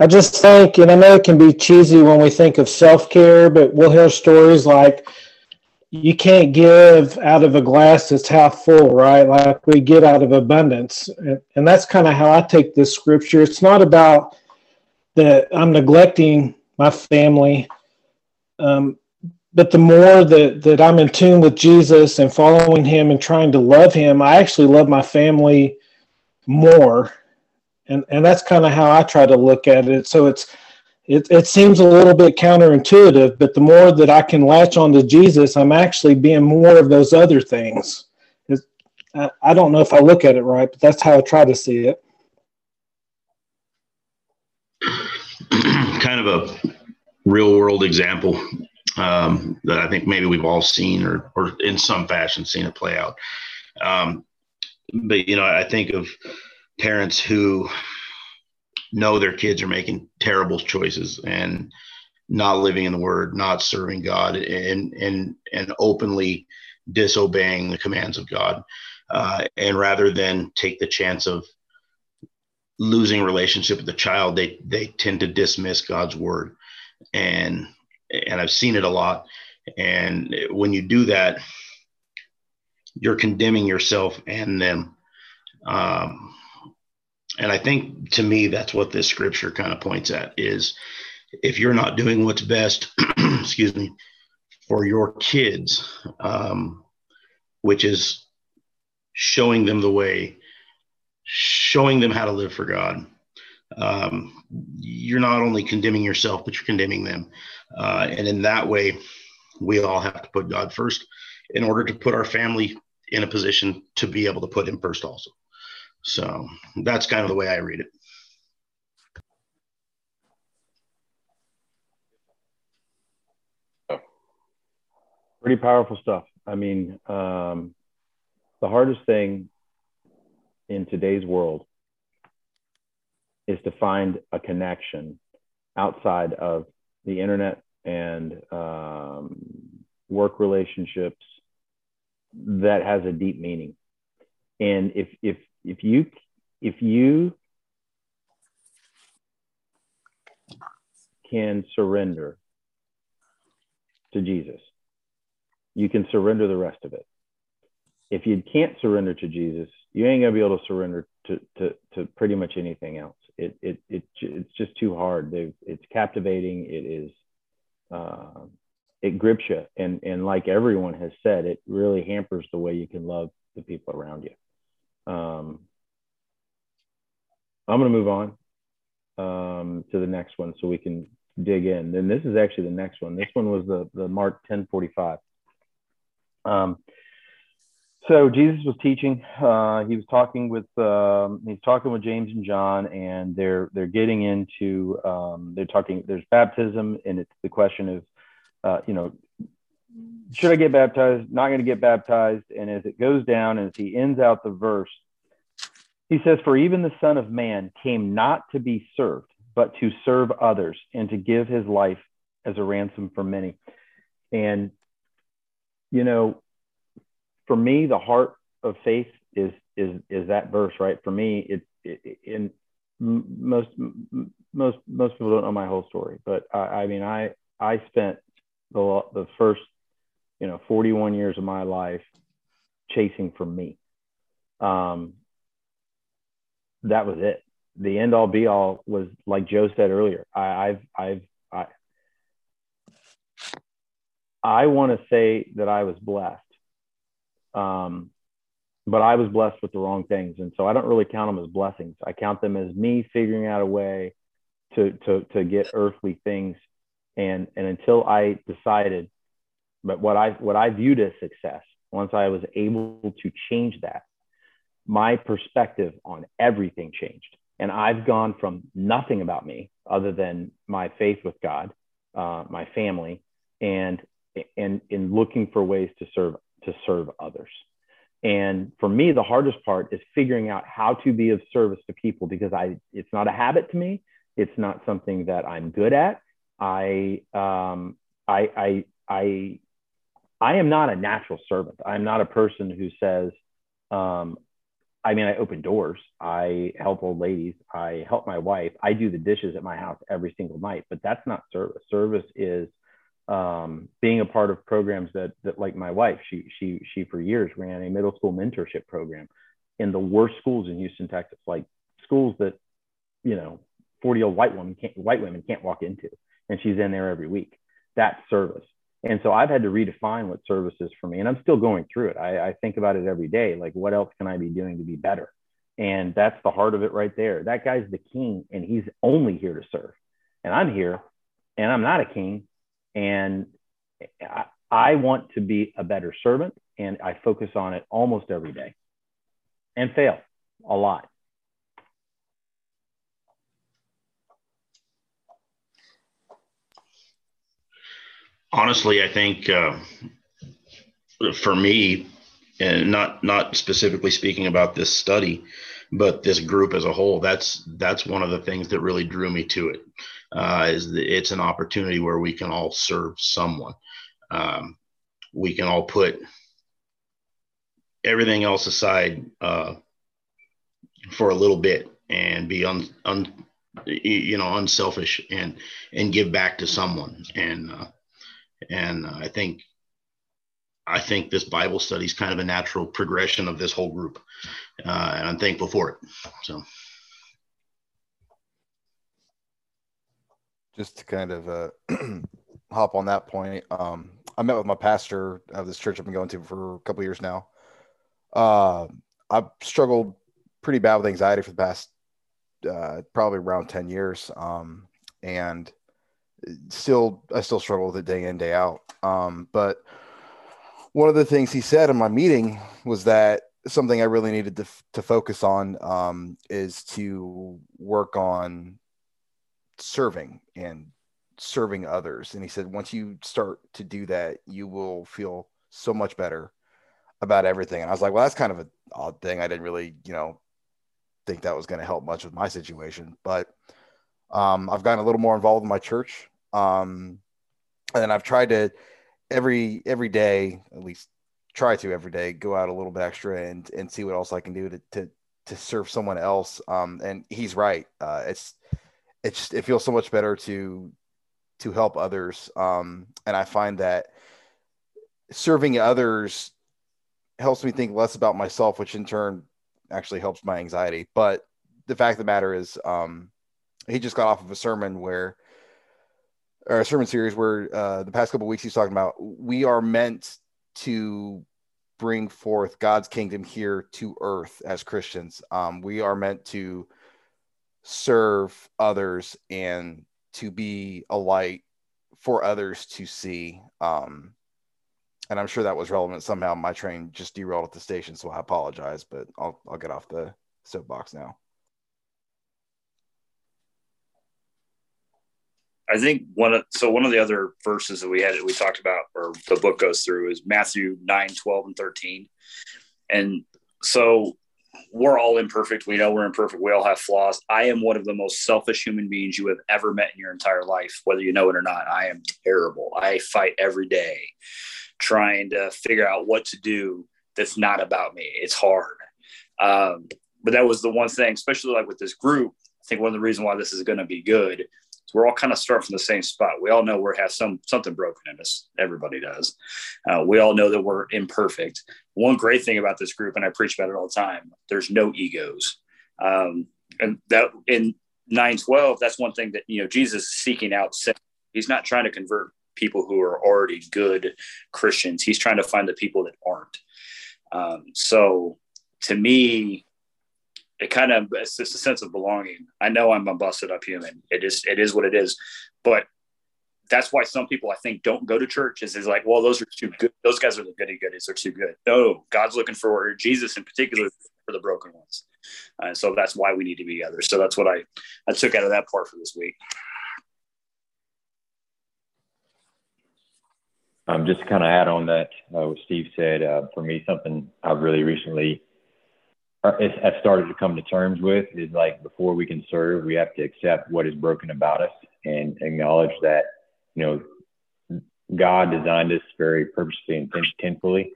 I just think, and I know it can be cheesy when we think of self-care, but we'll hear stories like you can't give out of a glass that's half full, right? Like we give out of abundance. And, and that's kind of how I take this scripture. It's not about that I'm neglecting my family. Um, But the more that, that I'm in tune with Jesus and following him and trying to love him, I actually love my family more. And and that's kind of how I try to look at it. So it's it, it seems a little bit counterintuitive, but the more that I can latch on to Jesus, I'm actually being more of those other things. It's, I, I don't know if I look at it right, but that's how I try to see it. Kind of a real world example. Um, that I think maybe we've all seen or, or in some fashion seen it play out. Um, but, you know, I think of parents who know their kids are making terrible choices and not living in the word, not serving God, and, and, and openly disobeying the commands of God. Uh, and rather than take the chance of losing relationship with the child, they, they tend to dismiss God's word. And, And I've seen it a lot. And when you do that, you're condemning yourself and them. Um, and I think to me, that's what this scripture kind of points at is if you're not doing what's best, excuse me, for your kids, um, which is showing them the way, showing them how to live for God. Um, you're not only condemning yourself, but you're condemning them. Uh, and in that way, we all have to put God first in order to put our family in a position to be able to put him first also. So that's kind of the way I read it. Pretty powerful stuff. I mean, um, the hardest thing in today's world is to find a connection outside of the internet and um, work relationships that has a deep meaning. And if if if you if you can surrender to Jesus, you can surrender the rest of it. If you can't surrender to Jesus, you ain't gonna be able to surrender to to, to pretty much anything else. It, it it it's just too hard. They've, it's captivating. It is, uh, it grips you, and and like everyone has said, it really hampers the way you can love the people around you. Um, I'm gonna move on um, to the next one so we can dig in. And this is actually the next one. This one was the the Mark ten forty-five. Um. So Jesus was teaching, uh, he was talking with, um, he's talking with James and John, and they're, they're getting into, um, they're talking, there's baptism, and it's the question of, uh, you know, should I get baptized? Not going to get baptized. And as it goes down, as he ends out the verse, He says, for even the Son of Man came not to be served, but to serve others and to give his life as a ransom for many. And, you know, for me, the heart of faith is, is, is that verse, right? For me, it, it in most, most, most people don't know my whole story, but I, I mean, I, I spent the, the first, you know, forty-one years of my life chasing for me. Um, that was it. The end all be all was, like Joe said earlier, I, I've, I've, I, I want to say that I was blessed. Um, but I was blessed with the wrong things. And so I don't really count them as blessings. I count them as me figuring out a way to, to, to get earthly things. And, and until I decided, but what I, what I viewed as success, once I was able to change that, my perspective on everything changed. And I've gone from nothing about me other than my faith with God, uh, my family, and, and in looking for ways to serve, to serve others. And for me, the hardest part is figuring out how to be of service to people, because I, it's not a habit to me. It's not something that I'm good at. I, um, I, I, I, I am not a natural servant. I'm not a person who says, um, I mean, I open doors, I help old ladies, I help my wife, I do the dishes at my house every single night, but that's not service. Service is um, being a part of programs that, that like my wife, she, she, she for years ran a middle school mentorship program in the worst schools in Houston, Texas, like schools that, you know, forty year old white women can't, white women can't walk into. And she's in there every week. That's service. And so I've had to redefine what service is for me, and I'm still going through it. I, I think about it every day. Like, what else can I be doing to be better? And that's the heart of it right there. That guy's the king, and he's only here to serve. And I'm here, and I'm not a king. And I, I want to be a better servant, and I focus on it almost every day and fail a lot. Honestly, I think uh, for me, and not not specifically speaking about this study, but this group as a whole, that's that's one of the things that really drew me to it. Uh, is that it's an opportunity where we can all serve someone. Um, we can all put everything else aside uh, for a little bit and be un, un you know unselfish and and give back to someone. And uh, And I think, I think this Bible study is kind of a natural progression of this whole group, uh, and I'm thankful for it. So, just to kind of uh, hop on that point, um, I met with my pastor of this church I've been going to for a couple of years now. Uh, I've struggled pretty bad with anxiety for the past uh, probably around ten years, um, and. Still, I still struggle with it day in, day out. Um, but one of the things he said in my meeting was that something I really needed to, f- to focus on um, is to work on serving and serving others. And he said, once you start to do that, you will feel so much better about everything. And I was like, well, that's kind of an odd thing. I didn't really, you know, think that was going to help much with my situation, but um, I've gotten a little more involved in my church. Um, and I've tried to every, every day, at least try to every day, go out a little bit extra and, and see what else I can do to, to, to serve someone else. Um, and he's right. Uh, it's, it's, it feels so much better to, to help others. Um, and I find that serving others helps me think less about myself, which in turn actually helps my anxiety. But the fact of the matter is, um, he just got off of a sermon where, or a sermon series where uh, the past couple of weeks he's talking about, we are meant to bring forth God's kingdom here to earth as Christians. Um, we are meant to serve others and to be a light for others to see. Um, and I'm sure that was relevant. Somehow my train just derailed at the station, so I apologize, but I'll, I'll get off the soapbox now. I think one of, so one of the other verses that we had, we talked about, or the book goes through, is Matthew nine, twelve, and thirteen. And so we're all imperfect. We know we're imperfect. We all have flaws. I am one of the most selfish human beings you have ever met in your entire life, whether you know it or not. I am terrible. I fight every day trying to figure out what to do that's not about me. It's hard. Um, but that was the one thing, especially like with this group. I think one of the reasons why this is going to be good is we're all kind of starting from the same spot. We all know we have some something broken in us. Everybody does. Uh, we all know that we're imperfect. One great thing about this group, and I preach about it all the time, there's no egos. Um, and that in nine twelve, that's one thing that, you know, Jesus is seeking out. He's not trying to convert people who are already good Christians. He's trying to find the people that aren't. Um, so to me, it kind of, it's just a sense of belonging. I know I'm a busted up human. It is, it is what it is, but that's why some people, I think, don't go to church. Is is like, well, those are too good. Those guys are the goody goodies. They're too good. No, God's looking for, Jesus in particular, for the broken ones. And uh, so that's why we need to be together. So that's what I, I took out of that part for this week. Um, just to kind of add on that, uh, what Steve said, uh, for me, something I've really recently, I've started to come to terms with is, like, before we can serve, we have to accept what is broken about us and acknowledge that, you know, God designed us very purposefully and intentionally,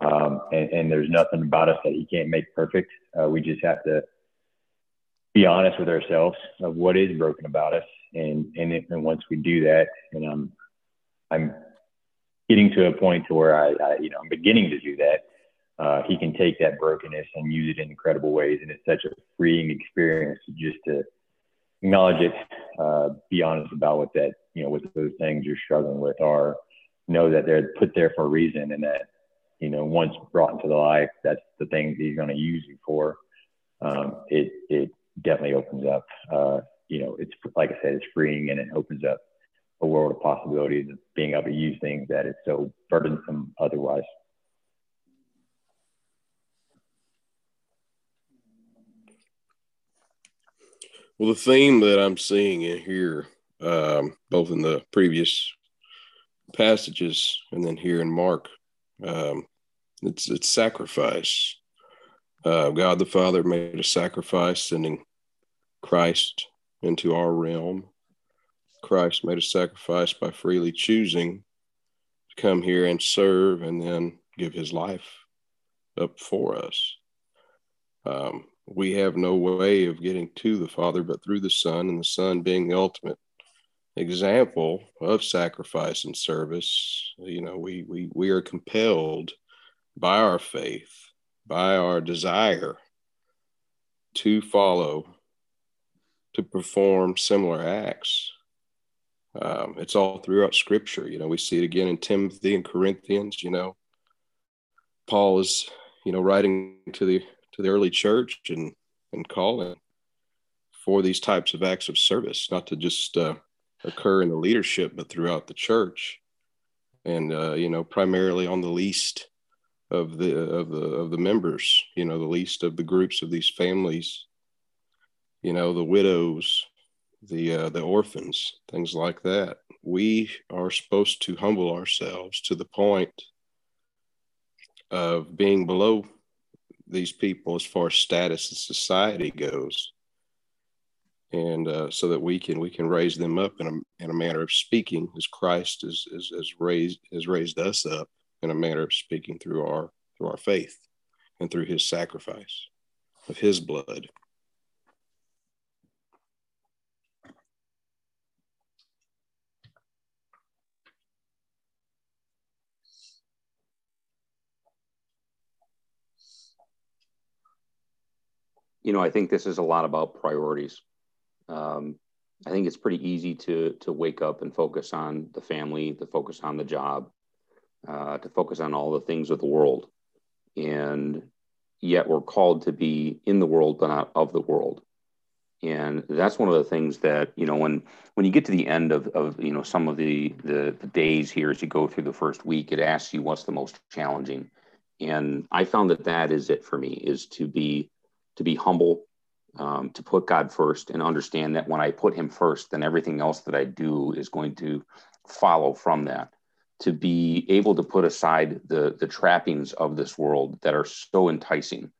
um, and, and there's nothing about us that he can't make perfect. Uh, we just have to be honest with ourselves of what is broken about us. And, and, it, and once we do that, and I'm, I'm getting to a point to where I, I you know, I'm beginning to do that. Uh, he can take that brokenness and use it in incredible ways. And it's such a freeing experience just to acknowledge it, uh, be honest about what that, you know, what those things you're struggling with are, know that they're put there for a reason. And that, you know, once brought into the life, that's the thing that he's going to use you for. Um, it, it definitely opens up, uh, you know, it's, like I said, it's freeing, and it opens up a world of possibilities of being able to use things that it's so burdensome otherwise. Well, the theme that I'm seeing in here, um, both in the previous passages and then here in Mark, um, it's it's sacrifice. Uh, God the Father made a sacrifice, sending Christ into our realm. Christ made a sacrifice by freely choosing to come here and serve, and then give his life up for us. Um, We have no way of getting to the Father but through the Son, and the Son being the ultimate example of sacrifice and service. You know, we we we are compelled by our faith, by our desire to follow, to perform similar acts. Um, it's all throughout Scripture. You know, we see it again in Timothy and Corinthians. You know, Paul is, you know, writing to the to the early church and, and calling for these types of acts of service, not to just uh, occur in the leadership, but throughout the church. And, uh, you know, primarily on the least of the, of the, of the members, you know, the least of the groups of these families, you know, the widows, the, uh, the orphans, things like that. We are supposed to humble ourselves to the point of being below these people as far as status in society goes, and uh, so that we can we can raise them up in a in a manner of speaking, as Christ is is, is raised has raised us up in a manner of speaking through our through our faith and through his sacrifice of his blood. You know, I think this is a lot about priorities. Um, I think it's pretty easy to to wake up and focus on the family, to focus on the job, uh, to focus on all the things of the world. And yet we're called to be in the world, but not of the world. And that's one of the things that, you know, when when you get to the end of, of you know, some of the, the, the days here, as you go through the first week, it asks you what's the most challenging. And I found that that is it for me, is to be to be humble, um, to put God first, and understand that when I put him first, then everything else that I do is going to follow from that. To be able to put aside the, the trappings of this world that are so enticing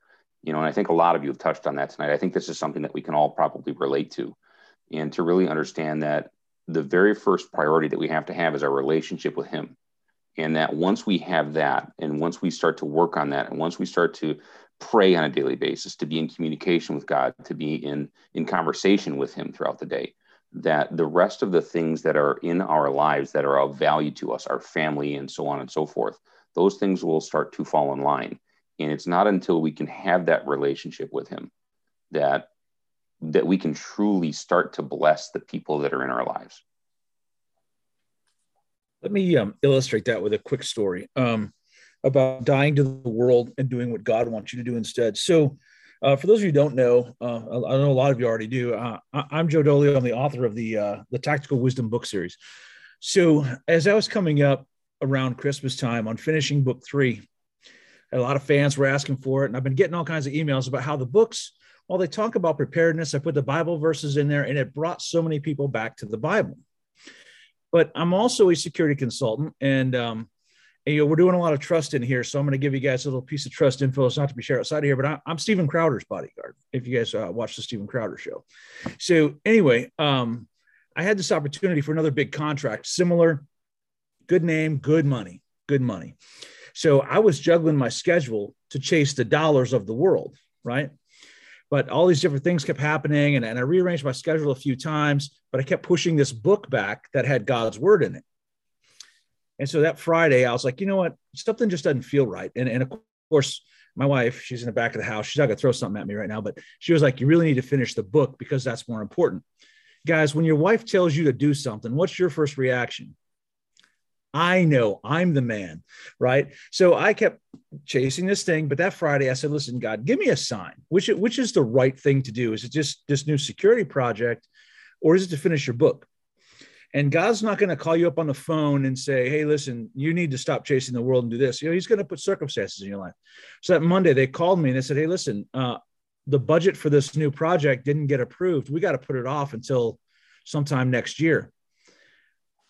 You know, and I think a lot of you have touched on that tonight. I think this is something that we can all probably relate to, and to really understand that the very first priority that we have to have is our relationship with Him. And that once we have that, and once we start to work on that, and once we start to pray on a daily basis, to be in communication with God, to be in, in conversation with Him throughout the day, that the rest of the things that are in our lives that are of value to us, our family and so on and so forth, those things will start to fall in line. And it's not until we can have that relationship with Him that, that we can truly start to bless the people that are in our lives. Let me um, illustrate that with a quick story um, about dying to the world and doing what God wants you to do instead. So uh, for those of you who don't know, uh, I know a lot of you already do. Uh, I'm Joe Dolio. I'm the author of the, uh, the Tactical Wisdom book series. So as I was coming up around Christmas time on finishing book three, a lot of fans were asking for it. And I've been getting all kinds of emails about how the books, while they talk about preparedness, I put the Bible verses in there, and it brought so many people back to the Bible. But I'm also a security consultant, and, um, and you know, we're doing a lot of trust in here. So I'm going to give you guys a little piece of trust info. It's not to be shared outside of here, but I, I'm Steven Crowder's bodyguard, if you guys uh, watch the Steven Crowder show. So anyway, um, I had this opportunity for another big contract, similar, good name, good money, good money. So I was juggling my schedule to chase the dollars of the world, right? But all these different things kept happening, and, and I rearranged my schedule a few times, but I kept pushing this book back that had God's word in it. And so that Friday, I was like, you know what? Something just doesn't feel right. And, and of course, my wife, she's in the back of the house. She's not going to throw something at me right now, but she was like, you really need to finish the book because that's more important. Guys, when your wife tells you to do something, what's your first reaction? I know I'm the man, right? So I kept chasing this thing. But that Friday, I said, listen, God, give me a sign, which, which is the right thing to do. Is it just this new security project, or is it to finish your book? And God's not going to call you up on the phone and say, hey, listen, you need to stop chasing the world and do this. You know, He's going to put circumstances in your life. So that Monday, they called me and they said, hey, listen, uh, the budget for this new project didn't get approved. We got to put it off until sometime next year.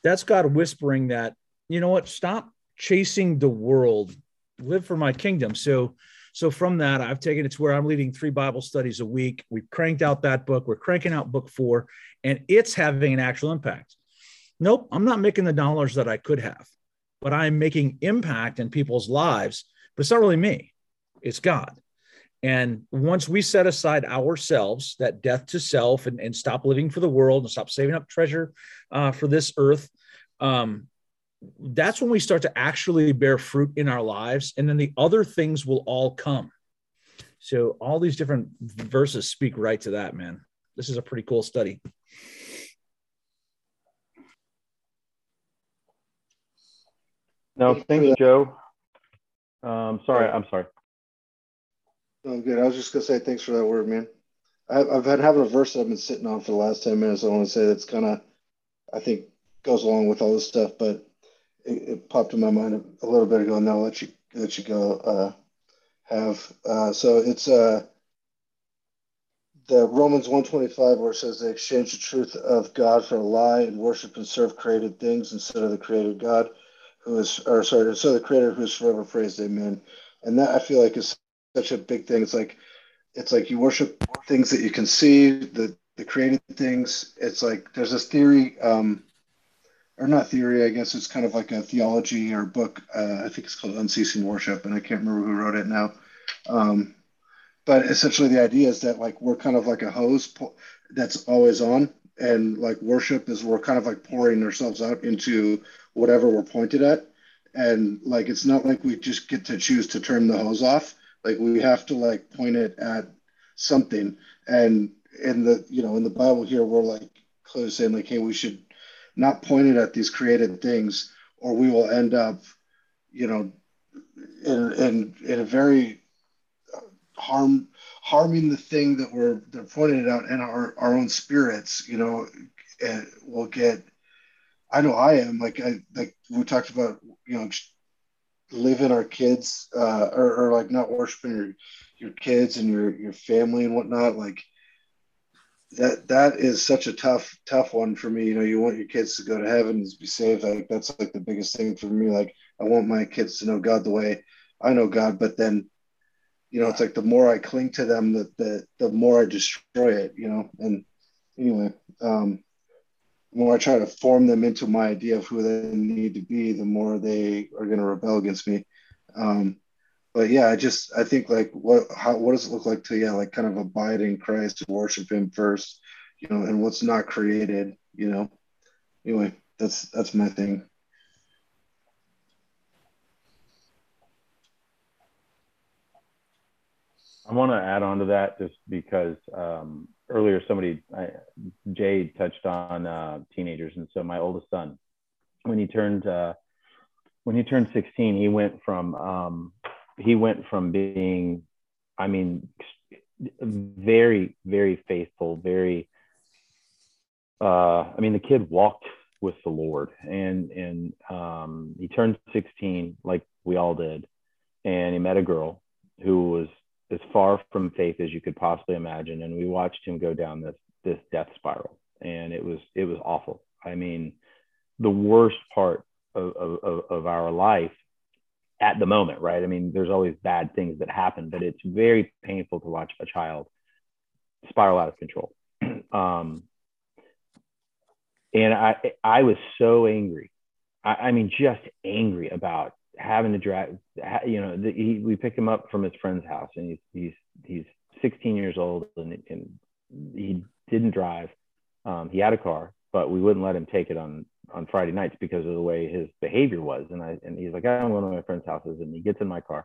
That's God whispering that, you know what? Stop chasing the world. Live for my kingdom. So, so from that, I've taken it to where I'm leading three Bible studies a week. We've cranked out that book. We're cranking out book four, and it's having an actual impact. Nope, I'm not making the dollars that I could have, but I'm making impact in people's lives. But it's not really me. It's God. And once we set aside ourselves, that death to self, and, and stop living for the world and stop saving up treasure uh, for this earth, um, that's when we start to actually bear fruit in our lives. And then the other things will all come. So all these different verses speak right to that, man. This is a pretty cool study. No, thanks, Joe. Um, sorry. I'm sorry. Oh, good. I was just going to say, thanks for that word, man. I've, I've had having a verse that I've been sitting on for the last ten minutes. I want to say that's kind of, I think, goes along with all this stuff, but it, it popped in my mind a, a little bit ago, and I'll let you let you go. Uh, have uh, so it's uh, the Romans one twenty-five, where it says they exchange the truth of God for a lie and worship and serve created things instead of the Creator God, who is or sorry, instead of the Creator who is forever praised. Amen. And that I feel like is such a big thing. It's like it's like you worship things that you can see, the the created things. It's like there's this theory. Um, Or not theory, I guess it's kind of like a theology or book. Uh, I think it's called Unceasing Worship, and I can't remember who wrote it now. Um, but essentially, the idea is that like we're kind of like a hose po- that's always on, and like worship is we're kind of like pouring ourselves out into whatever we're pointed at, and like it's not like we just get to choose to turn the hose off. Like we have to like point it at something, and in the you know in the Bible here we're like clearly saying like, hey, we should not pointed at these created things, or we will end up, you know, in in, in a very harm harming the thing that we're they're pointing it out, and our, our own spirits, you know, and will get. I know I am like I like we talked about, you know, living our kids uh, or, or like not worshiping your your kids and your your family and whatnot, like. That that is such a tough tough one for me. You know, you want your kids to go to heaven, to be saved. Like that's like the biggest thing for me. Like I want my kids to know God the way I know God, but then you know, it's like the more I cling to them, the the, the more I destroy it, you know. And anyway, um, the more I try to form them into my idea of who they need to be, the more they are going to rebel against me. Um, but yeah, I just, I think like, what, how, what does it look like to, yeah, like kind of abide in Christ, worship him first, you know, and what's not created, you know, anyway, that's, that's my thing. I want to add on to that just because um, earlier somebody, I, Jade, touched on uh, teenagers. And so my oldest son, when he turned, uh, when he turned sixteen, he went from, um, he went from being, I mean, very, very faithful, very, uh, I mean, the kid walked with the Lord, and, and um, he turned sixteen, like we all did. And he met a girl who was as far from faith as you could possibly imagine. And we watched him go down this, this death spiral. And it was, it was awful. I mean, the worst part of, of, of our life at the moment, right? I mean, there's always bad things that happen, but it's very painful to watch a child spiral out of control. Um, and I, I was so angry. I, I mean, just angry about having to drag, you know, the, he, we pick him up from his friend's house, and he's, he's, he's sixteen years old, and, and he didn't drive. Um, he had a car, but we wouldn't let him take it on, on Friday nights because of the way his behavior was. And I, and he's like, I'm going to my friend's houses. And he gets in my car.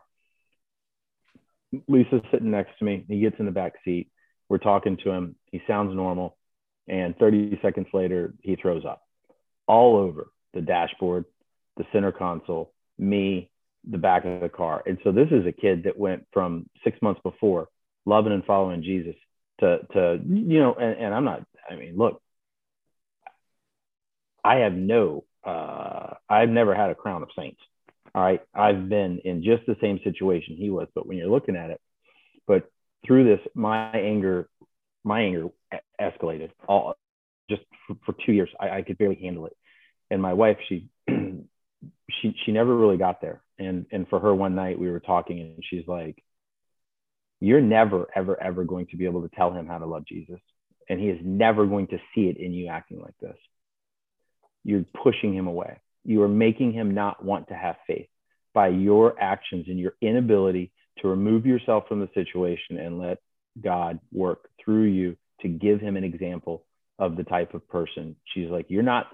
Lisa's sitting next to me. He gets in the back seat. We're talking to him. He sounds normal. And thirty seconds later, he throws up all over the dashboard, the center console, me, the back of the car. And so this is a kid that went from six months before loving and following Jesus to, to, you know, and, and I'm not, I mean, look, I have no, uh, I've never had a crown of saints. All right. I've been in just the same situation he was, but when you're looking at it, but through this, my anger, my anger escalated all just for, for two years. I, I could barely handle it. And my wife, she, she she never really got there. And and for her, one night we were talking, and she's like, you're never, ever, ever going to be able to tell him how to love Jesus. And he is never going to see it in you acting like this. You're pushing him away. You are making him not want to have faith by your actions and your inability to remove yourself from the situation and let God work through you to give him an example of the type of person. She's like, you're not,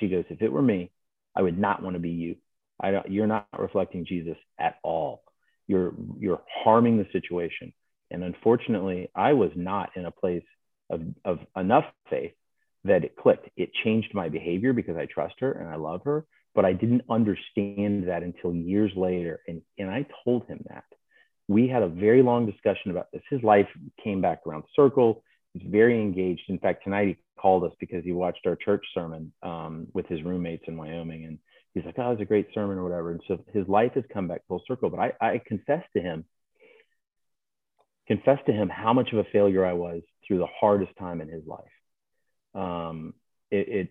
she goes, if it were me, I would not want to be you. I don't, you're not reflecting Jesus at all. You're, you're harming the situation. And unfortunately, I was not in a place of, of enough faith that it clicked. It changed my behavior because I trust her and I love her, but I didn't understand that until years later. And, and I told him that. We had a very long discussion about this. His life came back around the circle. He's very engaged. In fact, tonight he called us because he watched our church sermon um, with his roommates in Wyoming. And he's like, oh, it was a great sermon or whatever. And so his life has come back full circle. But I, I confessed to him, confessed to him how much of a failure I was through the hardest time in his life. Um, it, it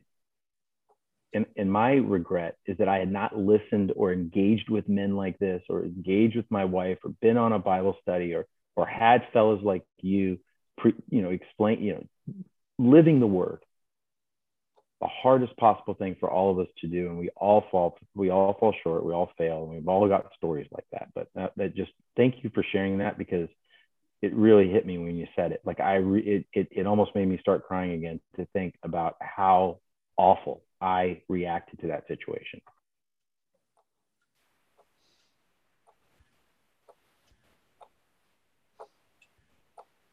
and, and my regret is that I had not listened or engaged with men like this, or engaged with my wife, or been on a Bible study, or, or had fellows like you Pre, you know, explain, you know, living the word, the hardest possible thing for all of us to do. And we all fall, we all fall short. We all fail. And we've all got stories like that, but that, that just, thank you for sharing that, because it really hit me when you said it. Like I, re, it, it, it almost made me start crying again to think about how awful I reacted to that situation.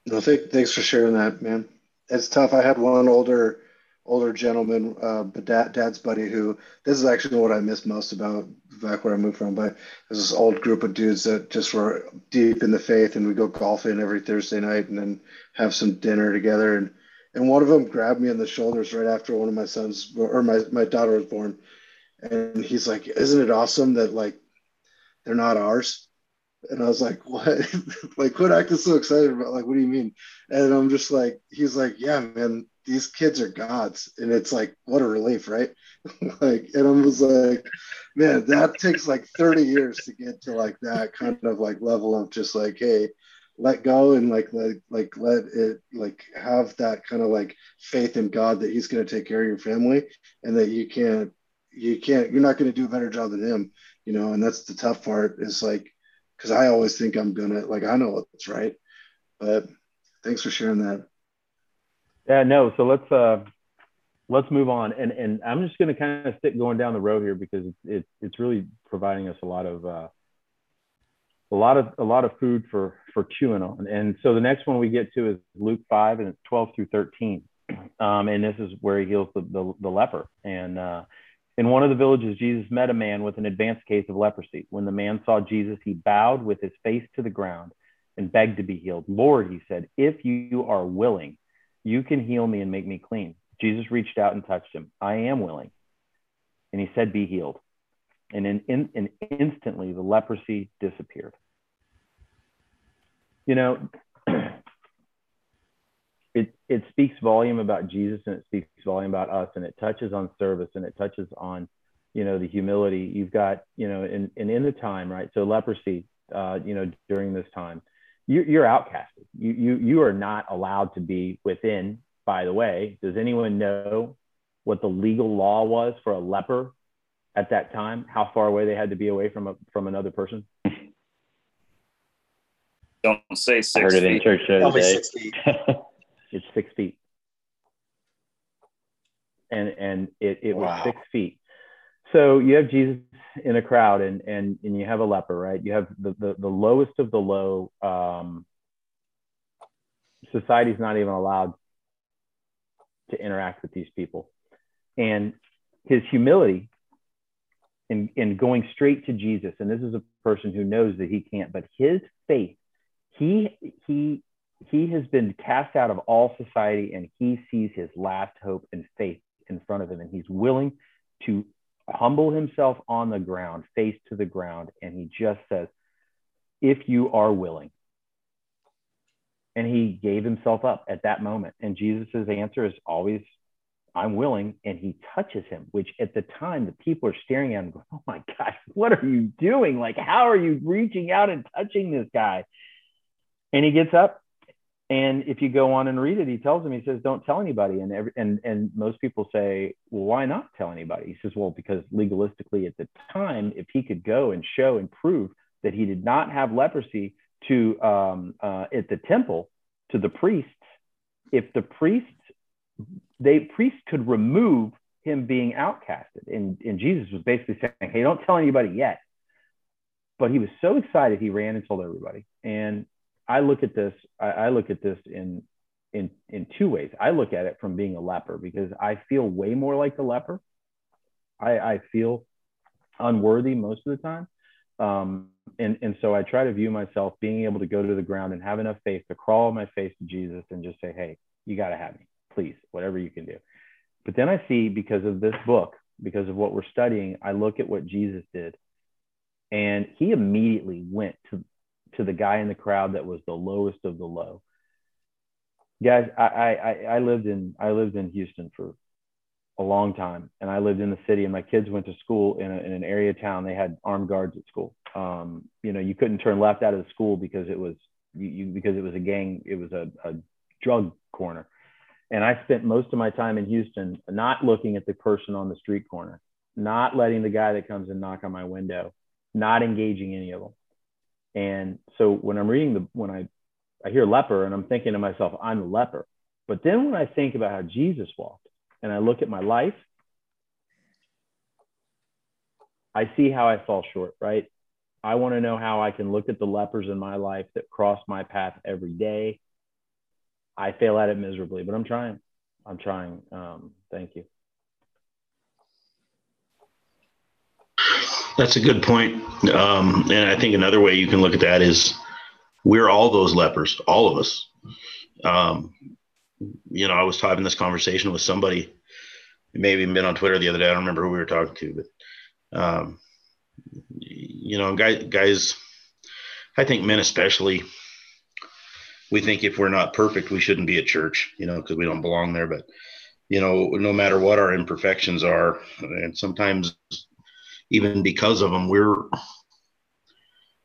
No, th- thanks for sharing that, man. It's tough. I had one older, older gentleman, uh, but dad, dad's buddy, who this is actually what I miss most about back where I moved from. But there's this old group of dudes that just were deep in the faith, and we go golfing every Thursday night, and then have some dinner together. And and one of them grabbed me on the shoulders right after one of my sons or my my daughter was born, and he's like, "Isn't it awesome that like they're not ours?" And I was like, what? Like, quit acting so excited about, like, what do you mean? And I'm just like, he's like, yeah, man, these kids are gods. And it's like, what a relief, right? Like, and I was like, man, that takes like thirty years to get to like that kind of like level of just like, hey, let go and like, like, like let it, like have that kind of like faith in God that he's going to take care of your family and that you can't, you can't, you're not going to do a better job than him, you know? And that's the tough part is like, cause I always think I'm going to like, I know what's right, but thanks for sharing that. Yeah, no. So let's, uh, let's move on. And, and I'm just going to kind of stick going down the road here because it's, it's, it's really providing us a lot of, uh, a lot of, a lot of food for, for chewing on. And so the next one we get to is Luke five and it's twelve through thirteen. Um, and this is where he heals the, the, the leper. And, uh, in one of the villages, Jesus met a man with an advanced case of leprosy. When the man saw Jesus, he bowed with his face to the ground and begged to be healed. Lord, he said, if you are willing, you can heal me and make me clean. Jesus reached out and touched him. I am willing. And he said, be healed. And, in, in, and instantly the leprosy disappeared. You know, it, it speaks volume about Jesus and it speaks volume about us, and it touches on service and it touches on, you know, the humility you've got, you know, and in, in, in the time, right? So leprosy, uh, you know, during this time, you're outcasted. You, you, you are not allowed to be within, by the way. Does anyone know what the legal law was for a leper at that time? How far away they had to be away from a, from another person? Don't say six feet. I heard it in church the other day. Six feet. It's six feet. And, and it, it wow. was six feet. So you have Jesus in a crowd and, and, and you have a leper, right? You have the, the, the lowest of the low. Um, society's not even allowed to interact with these people. And his humility in, in going straight to Jesus, and this is a person who knows that he can't, but his faith, he, he, he has been cast out of all society and he sees his last hope and faith in front of him. And he's willing to humble himself on the ground, face to the ground, and he just says, if you are willing. And he gave himself up at that moment. And Jesus's answer is always, I'm willing. And he touches him, which at the time the people are staring at him going, oh my gosh, what are you doing? Like, how are you reaching out and touching this guy? And he gets up. And if you go on and read it, he tells him, he says, don't tell anybody. And every, and and most people say, well, why not tell anybody? He says, well, because legalistically at the time, if he could go and show and prove that he did not have leprosy to um, uh, at the temple, to the priests, if the priests, they priests could remove him being outcasted. And, and Jesus was basically saying, hey, don't tell anybody yet. But he was so excited, he ran and told everybody. And I look at this, I, I look at this in, in, in two ways. I look at it from being a leper because I feel way more like the leper. I, I feel unworthy most of the time. Um, and, and so I try to view myself being able to go to the ground and have enough faith to crawl on my face to Jesus and just say, hey, you got to have me, please, whatever you can do. But then I see, because of this book, because of what we're studying, I look at what Jesus did. And he immediately went to to the guy in the crowd that was the lowest of the low. Guys, I, I, I lived in, I lived in Houston for a long time, and I lived in the city, and my kids went to school in, a, in an area of town. They had armed guards at school. Um, you know, you couldn't turn left out of the school because it was, you, you because it was a gang, it was a, a drug corner. And I spent most of my time in Houston, not looking at the person on the street corner, not letting the guy that comes and knock on my window, not engaging any of them. And so when I'm reading the, when I, I hear leper and I'm thinking to myself, I'm a leper. But then when I think about how Jesus walked and I look at my life, I see how I fall short, right? I want to know how I can look at the lepers in my life that cross my path every day. I fail at it miserably, but I'm trying. I'm trying. Um, thank you. That's a good point. Um, and I think another way you can look at that is we're all those lepers, all of us. Um, you know, I was having this conversation with somebody, maybe been on Twitter the other day. I don't remember who we were talking to, but, um, you know, guys, guys, I think men especially, we think if we're not perfect, we shouldn't be at church, you know, because we don't belong there. But, you know, no matter what our imperfections are, and sometimes even because of them, we're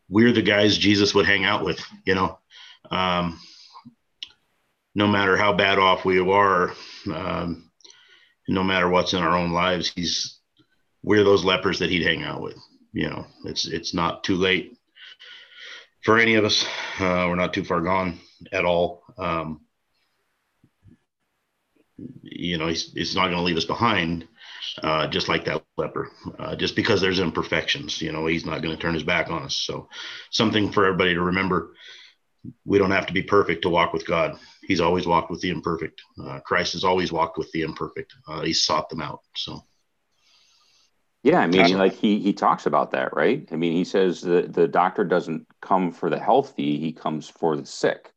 we're the guys Jesus would hang out with, you know. Um, no matter how bad off we are, um, no matter what's in our own lives, he's we're those lepers that he'd hang out with. You know, it's it's not too late for any of us. Uh, we're not too far gone at all. Um, you know, he's, he's not going to leave us behind, uh, just like that leper. Uh, just because there's imperfections, you know, he's not going to turn his back on us. So something for everybody to remember. We don't have to be perfect to walk with God. He's always walked with the imperfect. Uh, Christ has always walked with the imperfect. Uh, he sought them out. So. Yeah, I mean, like he he talks about that, right? I mean, he says the, the doctor doesn't come for the healthy, he comes for the sick.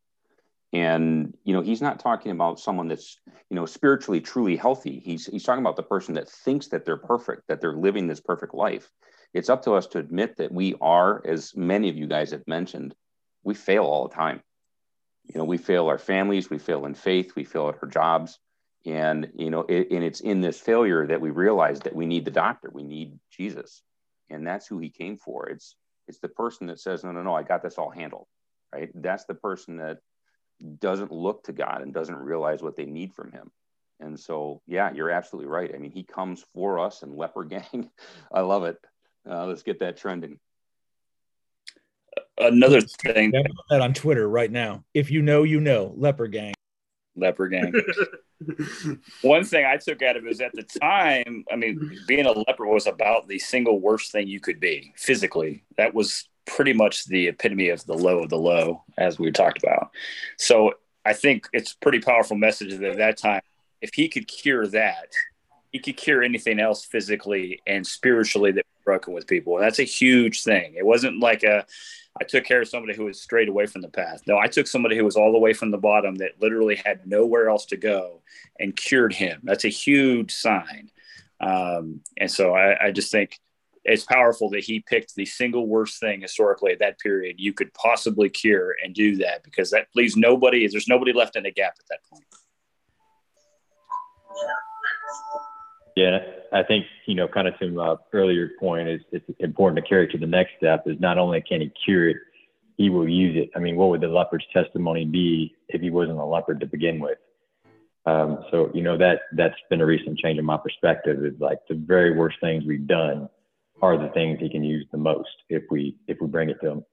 And, you know, he's not talking about someone that's, you know, spiritually truly healthy. He's he's talking about the person that thinks that they're perfect, that they're living this perfect life. It's up to us to admit that we are, as many of you guys have mentioned, we fail all the time. You know, we fail our families, we fail in faith, we fail at our jobs. And, you know, it, and it's in this failure that we realize that we need the doctor, we need Jesus. And that's who he came for. It's, it's the person that says, no, no, no, I got this all handled, right? That's the person that doesn't look to God and doesn't realize what they need from him. And so, yeah, you're absolutely right. I mean, he comes for us, and leper gang. I love it. Uh, let's get that trending. Another thing that on Twitter right now, if you know, you know, leper gang. Leper gang. One thing I took out of it was, at the time, I mean, being a leper was about the single worst thing you could be physically. That was pretty much the epitome of the low of the low, as we talked about. So I think it's pretty powerful message that at that time, if he could cure that, he could cure anything else physically and spiritually that we're broken with people. And that's a huge thing. It wasn't like a, I took care of somebody who was strayed away from the path. No, I took somebody who was all the way from the bottom that literally had nowhere else to go and cured him. That's a huge sign. Um, and so I, I just think it's powerful that he picked the single worst thing historically at that period you could possibly cure and do that, because that leaves nobody, there's nobody left in the gap at that point. Yeah, I think, you know, kind of to my earlier point, is it's important to carry it to the next step. Is not only can he cure it, he will use it. I mean, what would the leper's testimony be if he wasn't a leper to begin with? Um, so, you know, that that's been a recent change in my perspective. Is like the very worst things we've done are the things he can use the most if we if we bring it to him.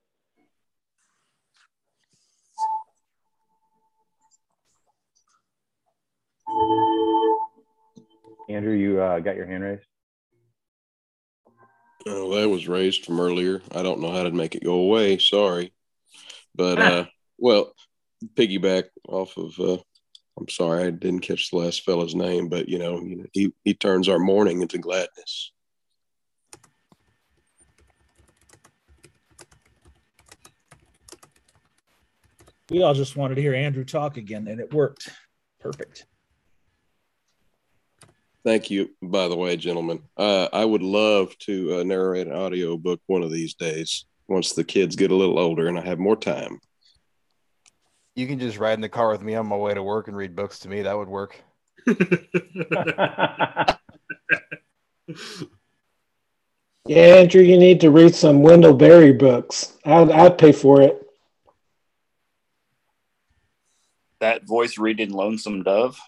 Andrew, you uh, got your hand raised? Oh, that was raised from earlier. I don't know how to make it go away. Sorry. But, uh, well, piggyback off of, uh, I'm sorry, I didn't catch the last fella's name, but, you know, he, he turns our mourning into gladness. We all just wanted to hear Andrew talk again, and it worked. Perfect. Thank you, by the way, gentlemen. Uh, I would love to uh, narrate an audio book one of these days, once the kids get a little older and I have more time. You can just ride in the car with me on my way to work and read books to me. That would work. Yeah, Andrew, you need to read some Wendell Berry books. I'd, I'd pay for it. That voice reading Lonesome Dove.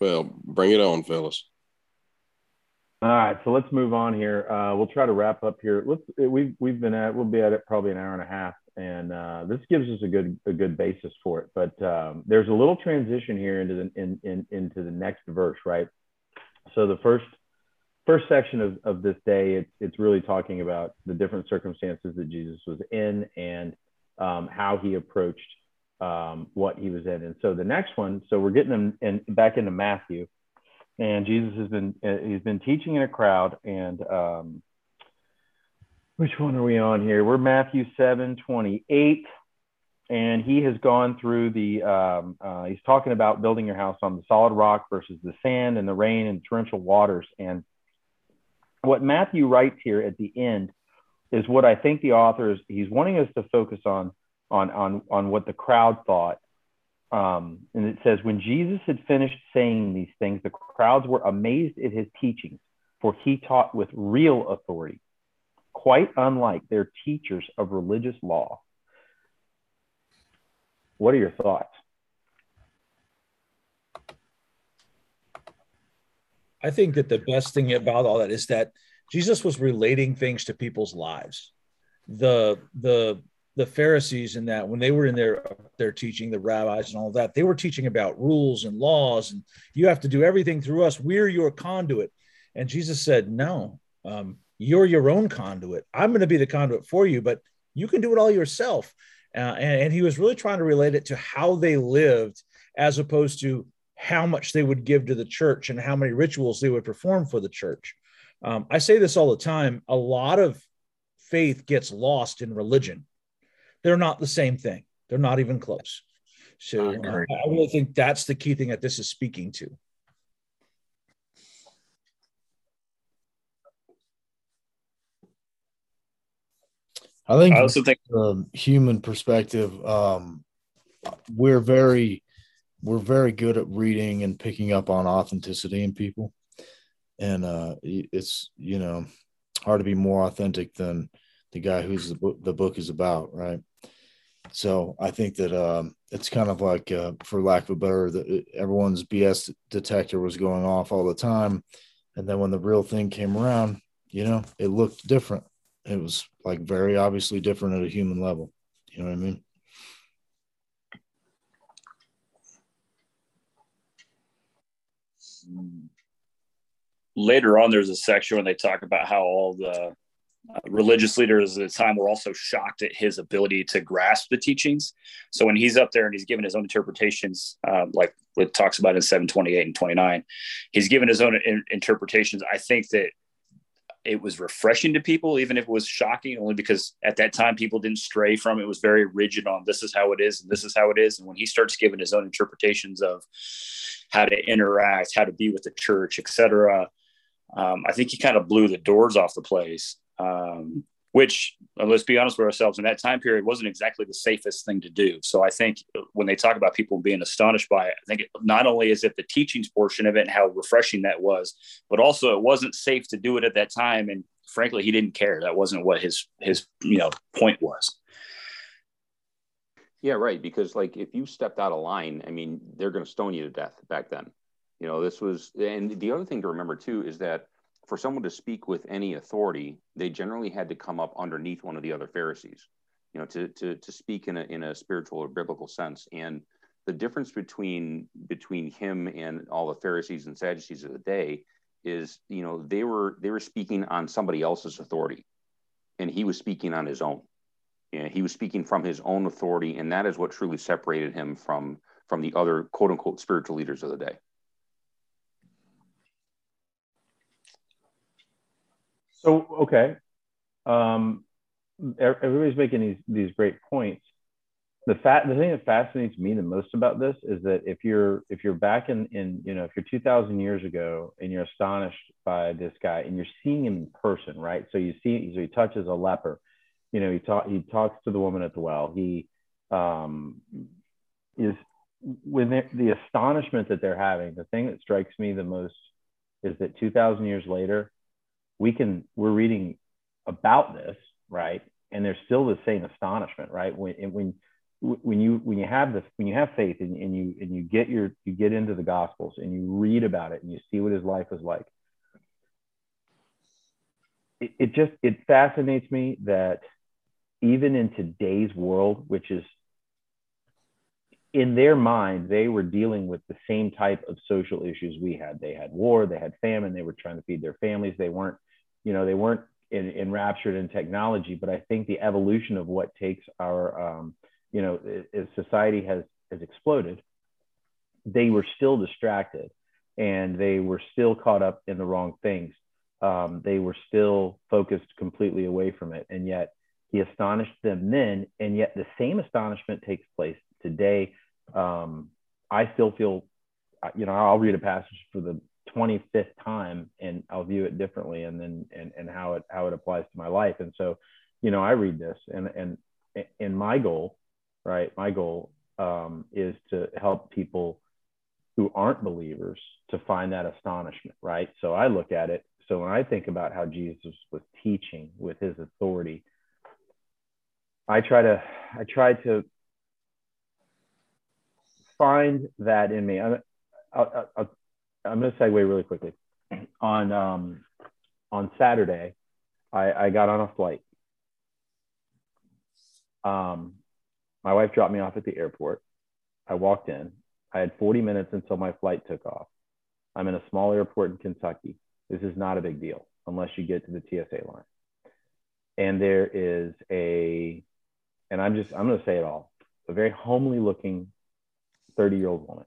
Well, bring it on, fellas. All right, so let's move on here. Uh, we'll try to wrap up here. Let's we've we've been at we'll be at it probably an hour and a half, and uh, this gives us a good a good basis for it. But um, there's a little transition here into the in, in into the next verse, right? So the first first section of of this day, it's it's really talking about the different circumstances that Jesus was in and um, how he approached Um, what he was in. And so the next one, so we're getting them in, back into Matthew, and Jesus has been he's been teaching in a crowd, and um, which one are we on here? We're Matthew seven twenty-eight, and he has gone through the um, uh, he's talking about building your house on the solid rock versus the sand and the rain and torrential waters. And what Matthew writes here at the end is what I think the author is, he's wanting us to focus on, on, on, on what the crowd thought. Um, and it says, when Jesus had finished saying these things, the crowds were amazed at his teachings, for he taught with real authority, quite unlike their teachers of religious law. What are your thoughts? I think that the best thing about all that is that Jesus was relating things to people's lives. The, the, the Pharisees in that, when they were in their, their teaching, the rabbis and all that, they were teaching about rules and laws, and you have to do everything through us. We're your conduit. And Jesus said, no, um, you're your own conduit. I'm going to be the conduit for you, but you can do it all yourself. Uh, and, and he was really trying to relate it to how they lived, as opposed to how much they would give to the church and how many rituals they would perform for the church. Um, I say this all the time. A lot of faith gets lost in religion. They're not the same thing. They're not even close. So uh, I really think that's the key thing that this is speaking to. I think I also think from a human perspective, um, we're very, we're very good at reading and picking up on authenticity in people. And uh, it's, you know, hard to be more authentic than the guy who's the book, the book is about, right? So I think that um, it's kind of like, uh, for lack of a better, that everyone's B S detector was going off all the time. And then when the real thing came around, you know, it looked different. It was like very obviously different at a human level. You know what I mean? Later on, there's a section where they talk about how all the religious leaders at the time were also shocked at his ability to grasp the teachings. So when he's up there and he's given his own interpretations, uh, like it talks about in seven twenty-eight and twenty-nine, he's given his own in- interpretations. I think that it was refreshing to people, even if it was shocking, only because at that time people didn't stray from it. It was very rigid on this is how it is and this is how it is. And when he starts giving his own interpretations of how to interact, how to be with the church, et cetera, um, I think he kind of blew the doors off the place, um, which, let's be honest with ourselves, in that time period wasn't exactly the safest thing to do. So I think when they talk about people being astonished by it, I think it, not only is it the teachings portion of it and how refreshing that was, but also it wasn't safe to do it at that time. And frankly, he didn't care. That wasn't what his, his, you know, point was. Yeah, right. Because like if you stepped out of line, I mean, they're going to stone you to death back then. You know, this was, and the other thing to remember too, is that for someone to speak with any authority, they generally had to come up underneath one of the other Pharisees, you know, to to to speak in a in a spiritual or biblical sense. And the difference between between him and all the Pharisees and Sadducees of the day is, you know, they were they were speaking on somebody else's authority, and he was speaking on his own. And he was speaking from his own authority, and that is what truly separated him from from the other quote unquote spiritual leaders of the day. So, okay, um, everybody's making these these great points. The fact, the thing that fascinates me the most about this is that if you're if you're back in, in you know, if you're two thousand years ago and you're astonished by this guy and you're seeing him in person, right? So you see, so he touches a leper, you know, he talk he talks to the woman at the well. He um, is when the astonishment that they're having. The thing that strikes me the most is that two thousand years later, we can, we're reading about this, right? And there's still the same astonishment, right? When, when, when you, when you have this, when you have faith and, and you, and you get your, you get into the Gospels and you read about it and you see what his life was like. It, it just, it fascinates me that even in today's world, which is in their mind, they were dealing with the same type of social issues we had. They had war, they had famine, they were trying to feed their families. They weren't, you know, they weren't in, enraptured in technology, but I think the evolution of what takes our, um, you know, as society has, has exploded, they were still distracted and they were still caught up in the wrong things. Um, they were still focused completely away from it. And yet he astonished them then, and yet the same astonishment takes place today. Um, I still feel, you know, I'll read a passage for the twenty-fifth time, and I'll view it differently, and then and and how it how it applies to my life. And so, you know, I read this, and and and my goal, right? My goal um, is to help people who aren't believers to find that astonishment, right? So I look at it. So when I think about how Jesus was teaching with his authority, I try to I try to find that in me. I, I, I, I'm going to segue really quickly. On um, on Saturday, I, I got on a flight. Um, my wife dropped me off at the airport. I walked in. I had forty minutes until my flight took off. I'm in a small airport in Kentucky. This is not a big deal unless you get to the T S A line. And there is a, and I'm just, I'm going to say it all, a very homely looking thirty year old woman.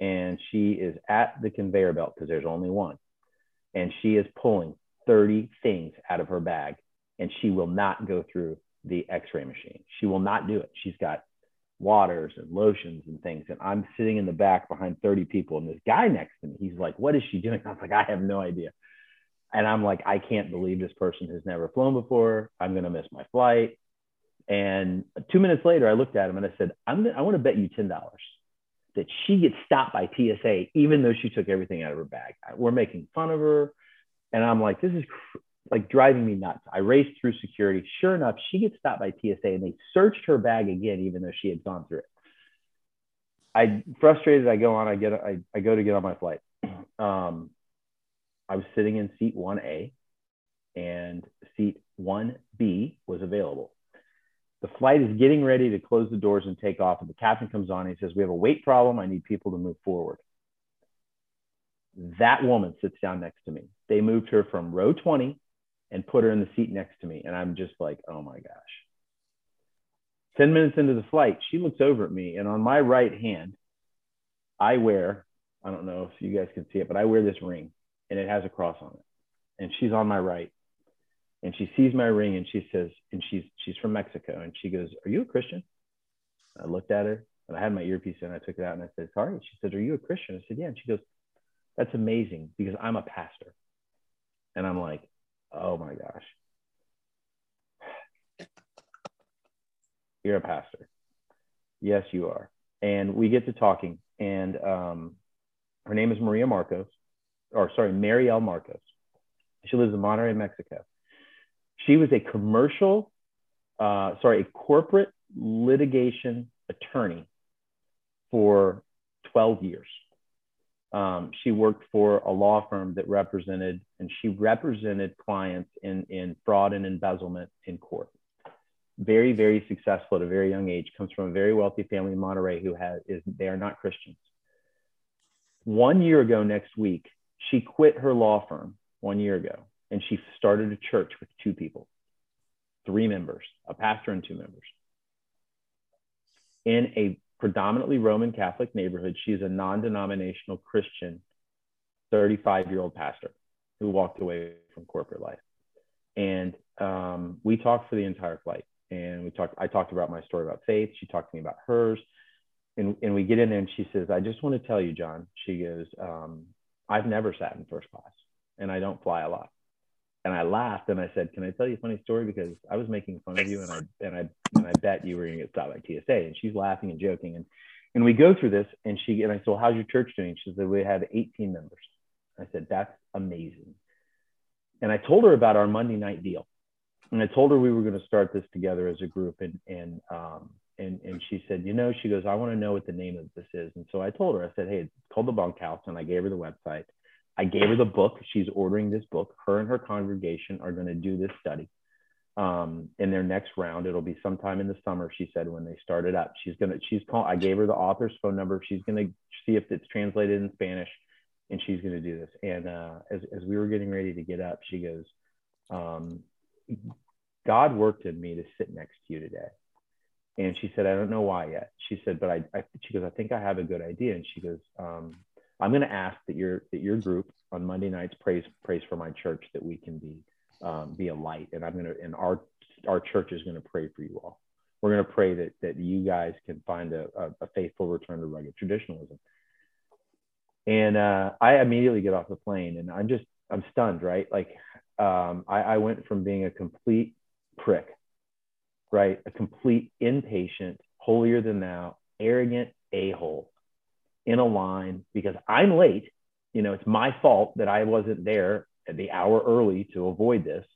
And she is at the conveyor belt because there's only one. And she is pulling thirty things out of her bag, and she will not go through the x-ray machine. She will not do it. She's got waters and lotions and things. And I'm sitting in the back behind thirty people. And this guy next to me, he's like, what is she doing? I was like, I have no idea. And I'm like, I can't believe this person has never flown before. I'm going to miss my flight. And two minutes later, I looked at him and I said, I'm gonna, I want to bet you ten dollars that she gets stopped by T S A, even though she took everything out of her bag. We're making fun of her. And I'm like, this is cr- like driving me nuts. I raced through security. Sure enough, she gets stopped by T S A and they searched her bag again, even though she had gone through it. I frustrated. I go on, I get, I, I go to get on my flight. Um, I was sitting in seat one A, and seat one B was available. The flight is getting ready to close the doors and take off. And the captain comes on and he says, we have a weight problem. I need people to move forward. That woman sits down next to me. They moved her from row twenty and put her in the seat next to me. And I'm just like, oh my gosh. ten minutes into the flight, she looks over at me. And on my right hand, I wear, I don't know if you guys can see it, but I wear this ring, and it has a cross on it. And she's on my right. And she sees my ring, and she says, and she's she's from Mexico. And she goes, are you a Christian? I looked at her, and I had my earpiece in. I took it out and I said, sorry. She said, are you a Christian? I said, yeah. And she goes, that's amazing, because I'm a pastor. And I'm like, oh my gosh. You're a pastor. Yes, you are. And we get to talking. And um, her name is Maria Marcos, or sorry, Mariel Marcos. She lives in Monterrey, Mexico. She was a commercial, uh, sorry, a corporate litigation attorney for twelve years. Um, she worked for a law firm that represented, and she represented clients in, in fraud and embezzlement in court. Very, very successful at a very young age, comes from a very wealthy family in Monterrey who has, is, they are not Christians. One year ago next week, she quit her law firm one year ago. And she started a church with two people, three members, a pastor and two members. In a predominantly Roman Catholic neighborhood, she's a non-denominational Christian, thirty-five-year-old pastor who walked away from corporate life. And um, we talked for the entire flight. And we talked. I talked about my story about faith. She talked to me about hers. And, and we get in there, and she says, I just want to tell you, John. She goes, um, I've never sat in first class, and I don't fly a lot. And I laughed and I said, can I tell you a funny story? Because I was making fun of you, and I and I and I bet you were gonna get stopped by T S A. And she's laughing and joking. And and we go through this, and she and I said, well, how's your church doing? She said, we have eighteen members. I said, that's amazing. And I told her about our Monday night deal. And I told her we were gonna start this together as a group. And and um and and she said, you know, she goes, I want to know what the name of this is. And so I told her, I said, hey, it's called The Bunkhouse, and I gave her the website. I gave her the book. She's ordering this book. Her and her congregation are going to do this study um, in their next round. It'll be sometime in the summer, she said, when they start it up. She's going to, she's call. I gave her the author's phone number. She's going to see if it's translated in Spanish, and she's going to do this. And uh, as, as we were getting ready to get up, she goes, um, God worked in me to sit next to you today. And she said, I don't know why yet. She said, but I, I she goes, I think I have a good idea. And she goes, um, I'm going to ask that your that your group on Monday nights prays prays for my church, that we can be um, be a light, and I'm going to and our our church is going to pray for you all. We're going to pray that that you guys can find a, a, a faithful return to rugged traditionalism. And uh, I immediately get off the plane and I'm just, I'm stunned, right? Like um, I, I went from being a complete prick, right? A complete impatient, holier than thou, arrogant a-hole in a line because I'm late. You know, it's my fault that I wasn't there at the hour early to avoid this.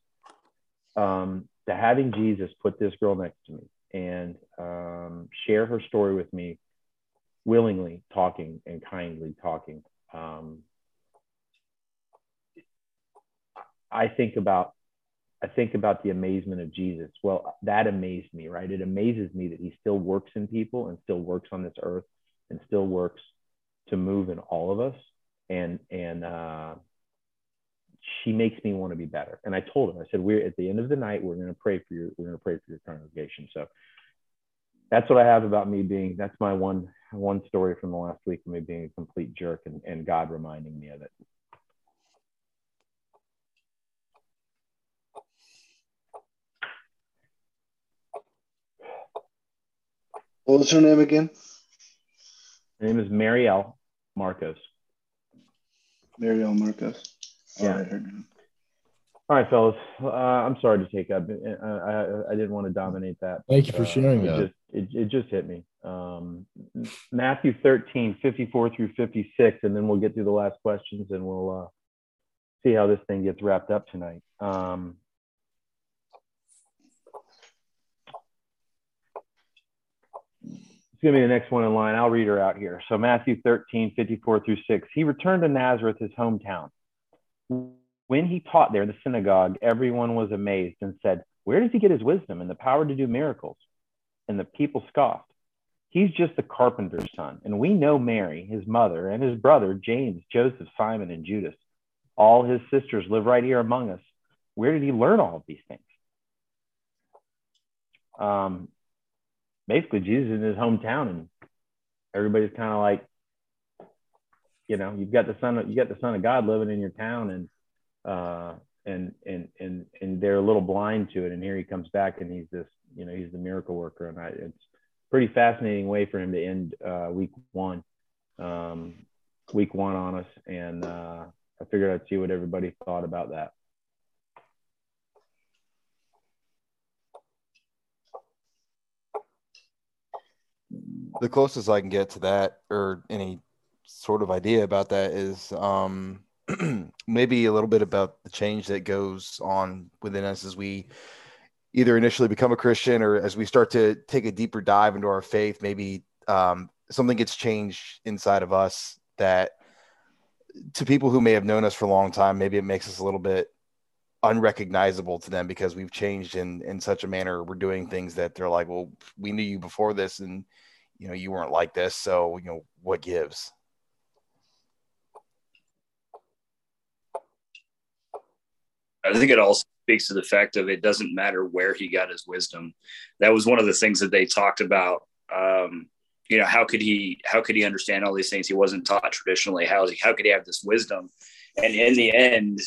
Um, to having Jesus put this girl next to me and um, share her story with me, willingly talking and kindly talking. Um, I think about, I think about the amazement of Jesus. Well, that amazed me, right? It amazes me that he still works in people and still works on this earth and still works to move in all of us. And, and, uh, she makes me want to be better. And I told her, I said, we're at the end of the night, we're going to pray for your, we're going to pray for your congregation. So that's what I have about me being, that's my one, one story from the last week of me being a complete jerk and, and God reminding me of it. What was her name again? Her name is Mariel Marcos. Mariel Marcos. All yeah. Right. All right, fellas. Uh, I'm sorry to take up. I, I I didn't want to dominate that. Thank you for uh, sharing it that. Just, it, it just hit me. Um, Matthew thirteen, fifty-four through fifty-six, and then we'll get through the last questions and we'll uh, see how this thing gets wrapped up tonight. Um, It's going to be the next one in line. I'll read her out here. So Matthew thirteen, fifty-four through six. He returned to Nazareth, his hometown. When he taught there in the synagogue, everyone was amazed and said, where does he get his wisdom and the power to do miracles? And the people scoffed. He's just the carpenter's son. And we know Mary, his mother, and his brother, James, Joseph, Simon, and Judas. All his sisters live right here among us. Where did he learn all of these things? Um. Basically, Jesus is in his hometown, and everybody's kind of like, you know, you've got the son, of, you got the son of God living in your town, and uh, and and and and they're a little blind to it. And here he comes back, and he's this, you know, he's the miracle worker, and I, it's pretty fascinating way for him to end uh, week one, um, week one on us. And uh, I figured I'd see what everybody thought about that. The closest I can get to that or any sort of idea about that is um, maybe a little bit about the change that goes on within us as we either initially become a Christian or as we start to take a deeper dive into our faith. Maybe um, something gets changed inside of us that to people who may have known us for a long time, maybe it makes us a little bit unrecognizable to them because we've changed in, in such a manner. We're doing things that they're like, well, we knew you before this and you know, you weren't like this. So, you know, what gives? I think it also speaks to the fact of it doesn't matter where he got his wisdom. That was one of the things that they talked about. Um, you know, how could he, how could he understand all these things? He wasn't taught traditionally. How, how could he have this wisdom? And in the end,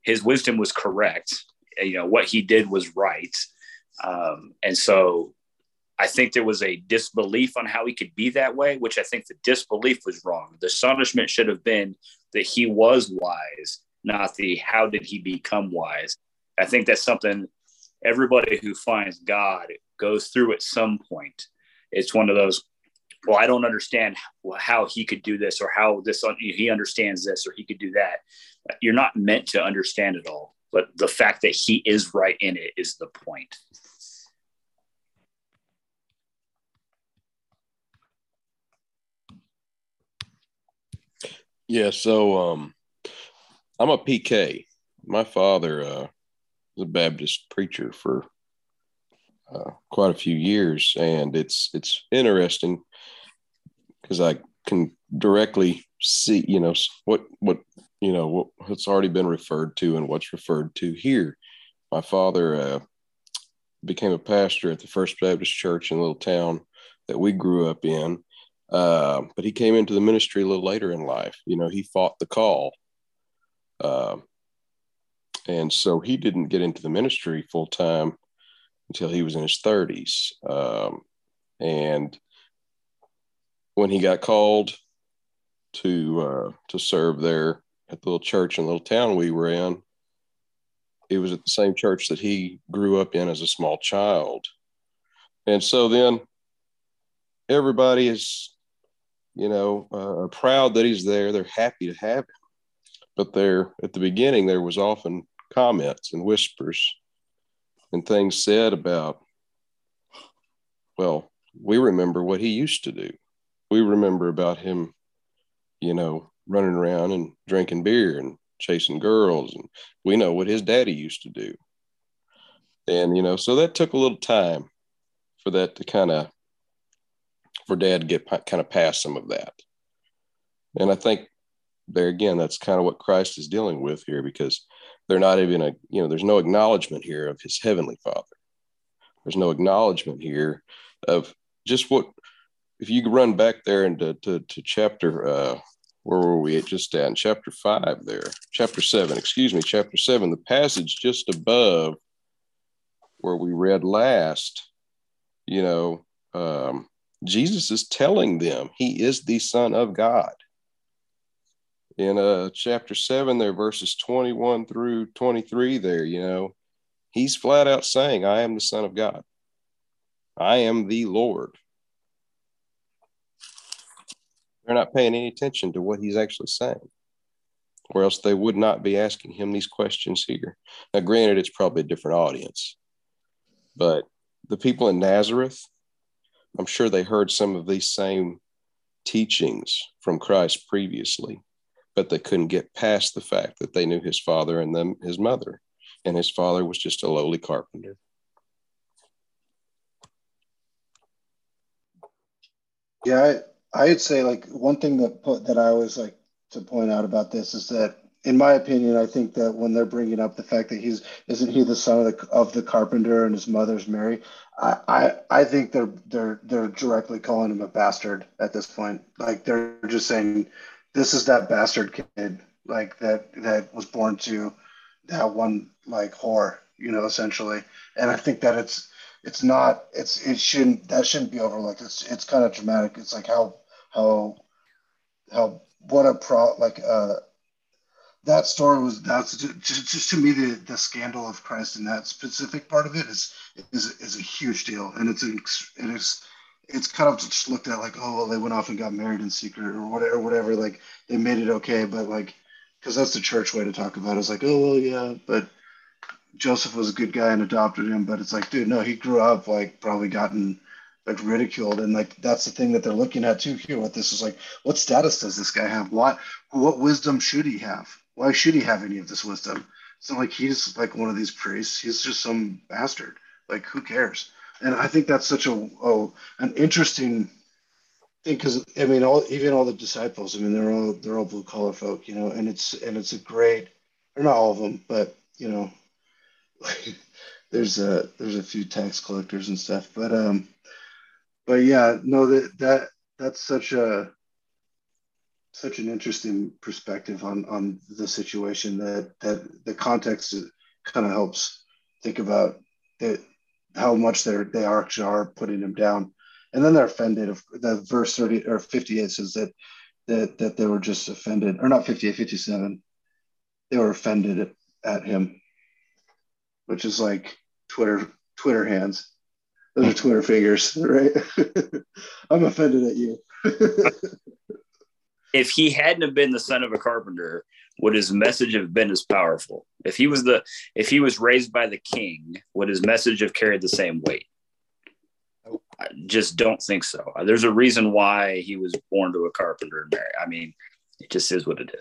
his wisdom was correct. You know, what he did was right. Um, and so, I think there was a disbelief on how he could be that way, which I think the disbelief was wrong. The astonishment should have been that he was wise, not the how did he become wise. I think that's something everybody who finds God goes through at some point. It's one of those, well, I don't understand how he could do this or how this he understands this or he could do that. You're not meant to understand it all, but the fact that he is right in it is the point. Yeah, so um, I'm a P K. My father uh, was a Baptist preacher for uh, quite a few years, and it's it's interesting because I can directly see, you know, what what you know what, what's already been referred to and what's referred to here. My father uh, became a pastor at the First Baptist Church in a little town that we grew up in. Uh, but he came into the ministry a little later in life. You know, he fought the call. Uh, and so he didn't get into the ministry full time until he was in his thirties. Um, and when he got called to uh, to serve there at the little church in the little town we were in. It was at the same church that he grew up in as a small child. And so then everybody is, you know, uh, proud that he's there. They're happy to have him. But there at the beginning, there was often comments and whispers and things said about, well, we remember what he used to do. We remember about him, you know, running around and drinking beer and chasing girls. And we know what his daddy used to do. And, you know, so that took a little time for that to kind of, for dad to get kind of past some of that. And I think there again, that's kind of what Christ is dealing with here, because they're not even a, you know, there's no acknowledgement here of his heavenly father. There's no acknowledgement here of just what, if you run back there into to, to chapter, uh, where were we at just at in chapter five there, chapter seven, excuse me, chapter seven, the passage just above where we read last, you know, um, Jesus is telling them he is the Son of God. In uh, chapter seven there, verses twenty-one through twenty-three there, you know, he's flat out saying, I am the Son of God. I am the Lord. They're not paying any attention to what he's actually saying, or else they would not be asking him these questions here. Now, granted, it's probably a different audience, but the people in Nazareth, I'm sure they heard some of these same teachings from Christ previously, but they couldn't get past the fact that they knew his father and them, his mother, and his father was just a lowly carpenter. Yeah, I, I'd say like one thing that put, that I always like to point out about this is that, in my opinion, I think that when they're bringing up the fact that he's, isn't he the son of the, of the carpenter and his mother's Mary, I, I, I think they're, they're, they're directly calling him a bastard at this point. Like they're just saying, this is that bastard kid, like that, that was born to that one, like whore, you know, essentially. And I think that it's, it's not, it's, it shouldn't, that shouldn't be overlooked. It's, it's kind of dramatic. It's like how, how, how, what a pro, like, uh, that story was, that's just, just to me, the, the scandal of Christ in that specific part of it is, is, is a huge deal. And it's, it is, it's kind of just looked at like, oh, well, they went off and got married in secret or whatever, whatever. Like they made it okay. But like, cause that's the church way to talk about it. It's like, oh, well, yeah, but Joseph was a good guy and adopted him. But it's like, dude, no, he grew up like probably gotten like ridiculed. And like, that's the thing that they're looking at too here with this is like, what status does this guy have? What, what wisdom should he have? Why should he have any of this wisdom? It's not like he's like one of these priests. He's just some bastard. Like, who cares? And I think that's such a, a an interesting thing because I mean, all even all the disciples. I mean, they're all they're all blue collar folk, you know. And it's and it's a great. Or not all of them, but you know, like, there's a there's a few tax collectors and stuff. But um, but yeah, no, that that that's such a. Such an interesting perspective on, on the situation that, that the context kind of helps think about it, how much they're, they are actually are putting him down. And then they're offended. Of the verse thirty or fifty-eight says that, that, that they were just offended or not fifty-eight, fifty-seven. They were offended at, at him, which is like Twitter, Twitter hands. Those are Twitter figures, right? I'm offended at you. If he hadn't have been the son of a carpenter, would his message have been as powerful? If he was the, if he was raised by the king, would his message have carried the same weight? I just don't think so. There's a reason why he was born to a carpenter and married. I mean, it just is what it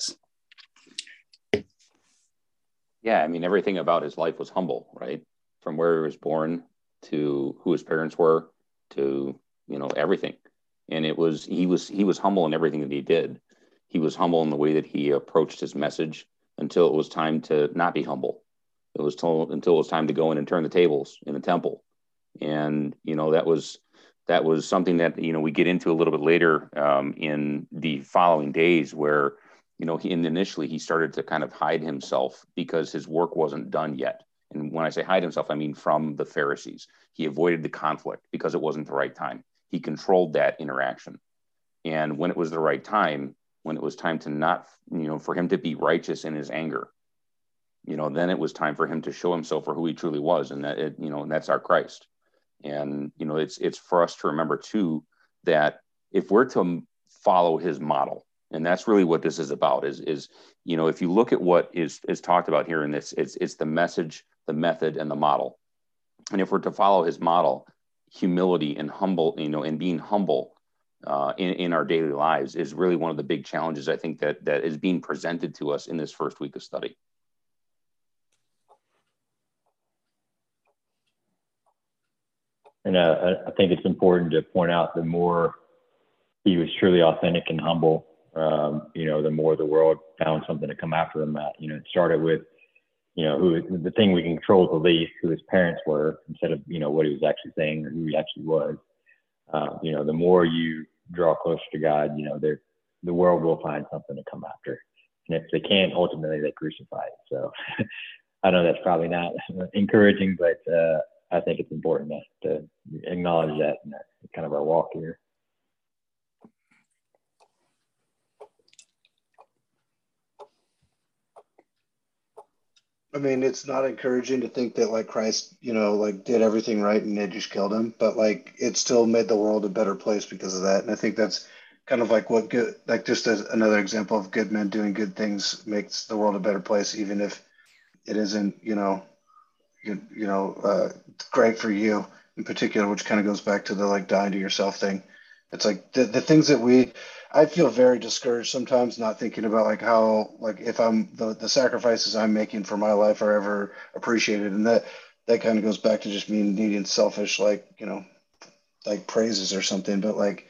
is. Yeah, I mean, everything about his life was humble, right? From where he was born to who his parents were to, you know, everything. And it was, he was, he was humble in everything that he did. He was humble in the way that he approached his message until it was time to not be humble. It was told until it was time to go in and turn the tables in the temple. And, you know, that was, that was something that, you know, we get into a little bit later um, in the following days where, you know, he, and initially he started to kind of hide himself because his work wasn't done yet. And when I say hide himself, I mean, from the Pharisees, he avoided the conflict because it wasn't the right time. He controlled that interaction. And when it was the right time, when it was time to not, you know, for him to be righteous in his anger, you know, then it was time for him to show himself for who he truly was. And that, it, you know, and that's our Christ. And, you know, it's, it's for us to remember too, that if we're to follow his model, and that's really what this is about is, is, you know, if you look at what is, is talked about here in this, it's, it's the message, the method, and the model. And if we're to follow his model, humility and humble, you know, and being humble uh, in, in our daily lives is really one of the big challenges, I think, that that is being presented to us in this first week of study. And uh, I think it's important to point out, the more he was truly authentic and humble, um, you know, the more the world found something to come after him at. You know, it started with, you know, who the thing we controlled the least, who his parents were, instead of, you know, what he was actually saying or who he actually was. Uh, you know, the more you draw closer to God, you know, the world will find something to come after. And if they can't, ultimately they crucify it. So I know that's probably not encouraging, but uh, I think it's important to, to acknowledge that, and that's kind of our walk here. I mean, it's not encouraging to think that, like, Christ, you know, like, did everything right and they just killed him, but, like, it still made the world a better place because of that. And I think that's kind of like what good, like, just as another example of good men doing good things makes the world a better place, even if it isn't, you know, you, you know, uh, great for you in particular, which kind of goes back to the, like, dying to yourself thing. It's like the, the things that we, I feel very discouraged sometimes, not thinking about, like, how, like, if I'm the, the sacrifices I'm making for my life are ever appreciated. And that, that kind of goes back to just me needing selfish, like, you know, like praises or something. But, like,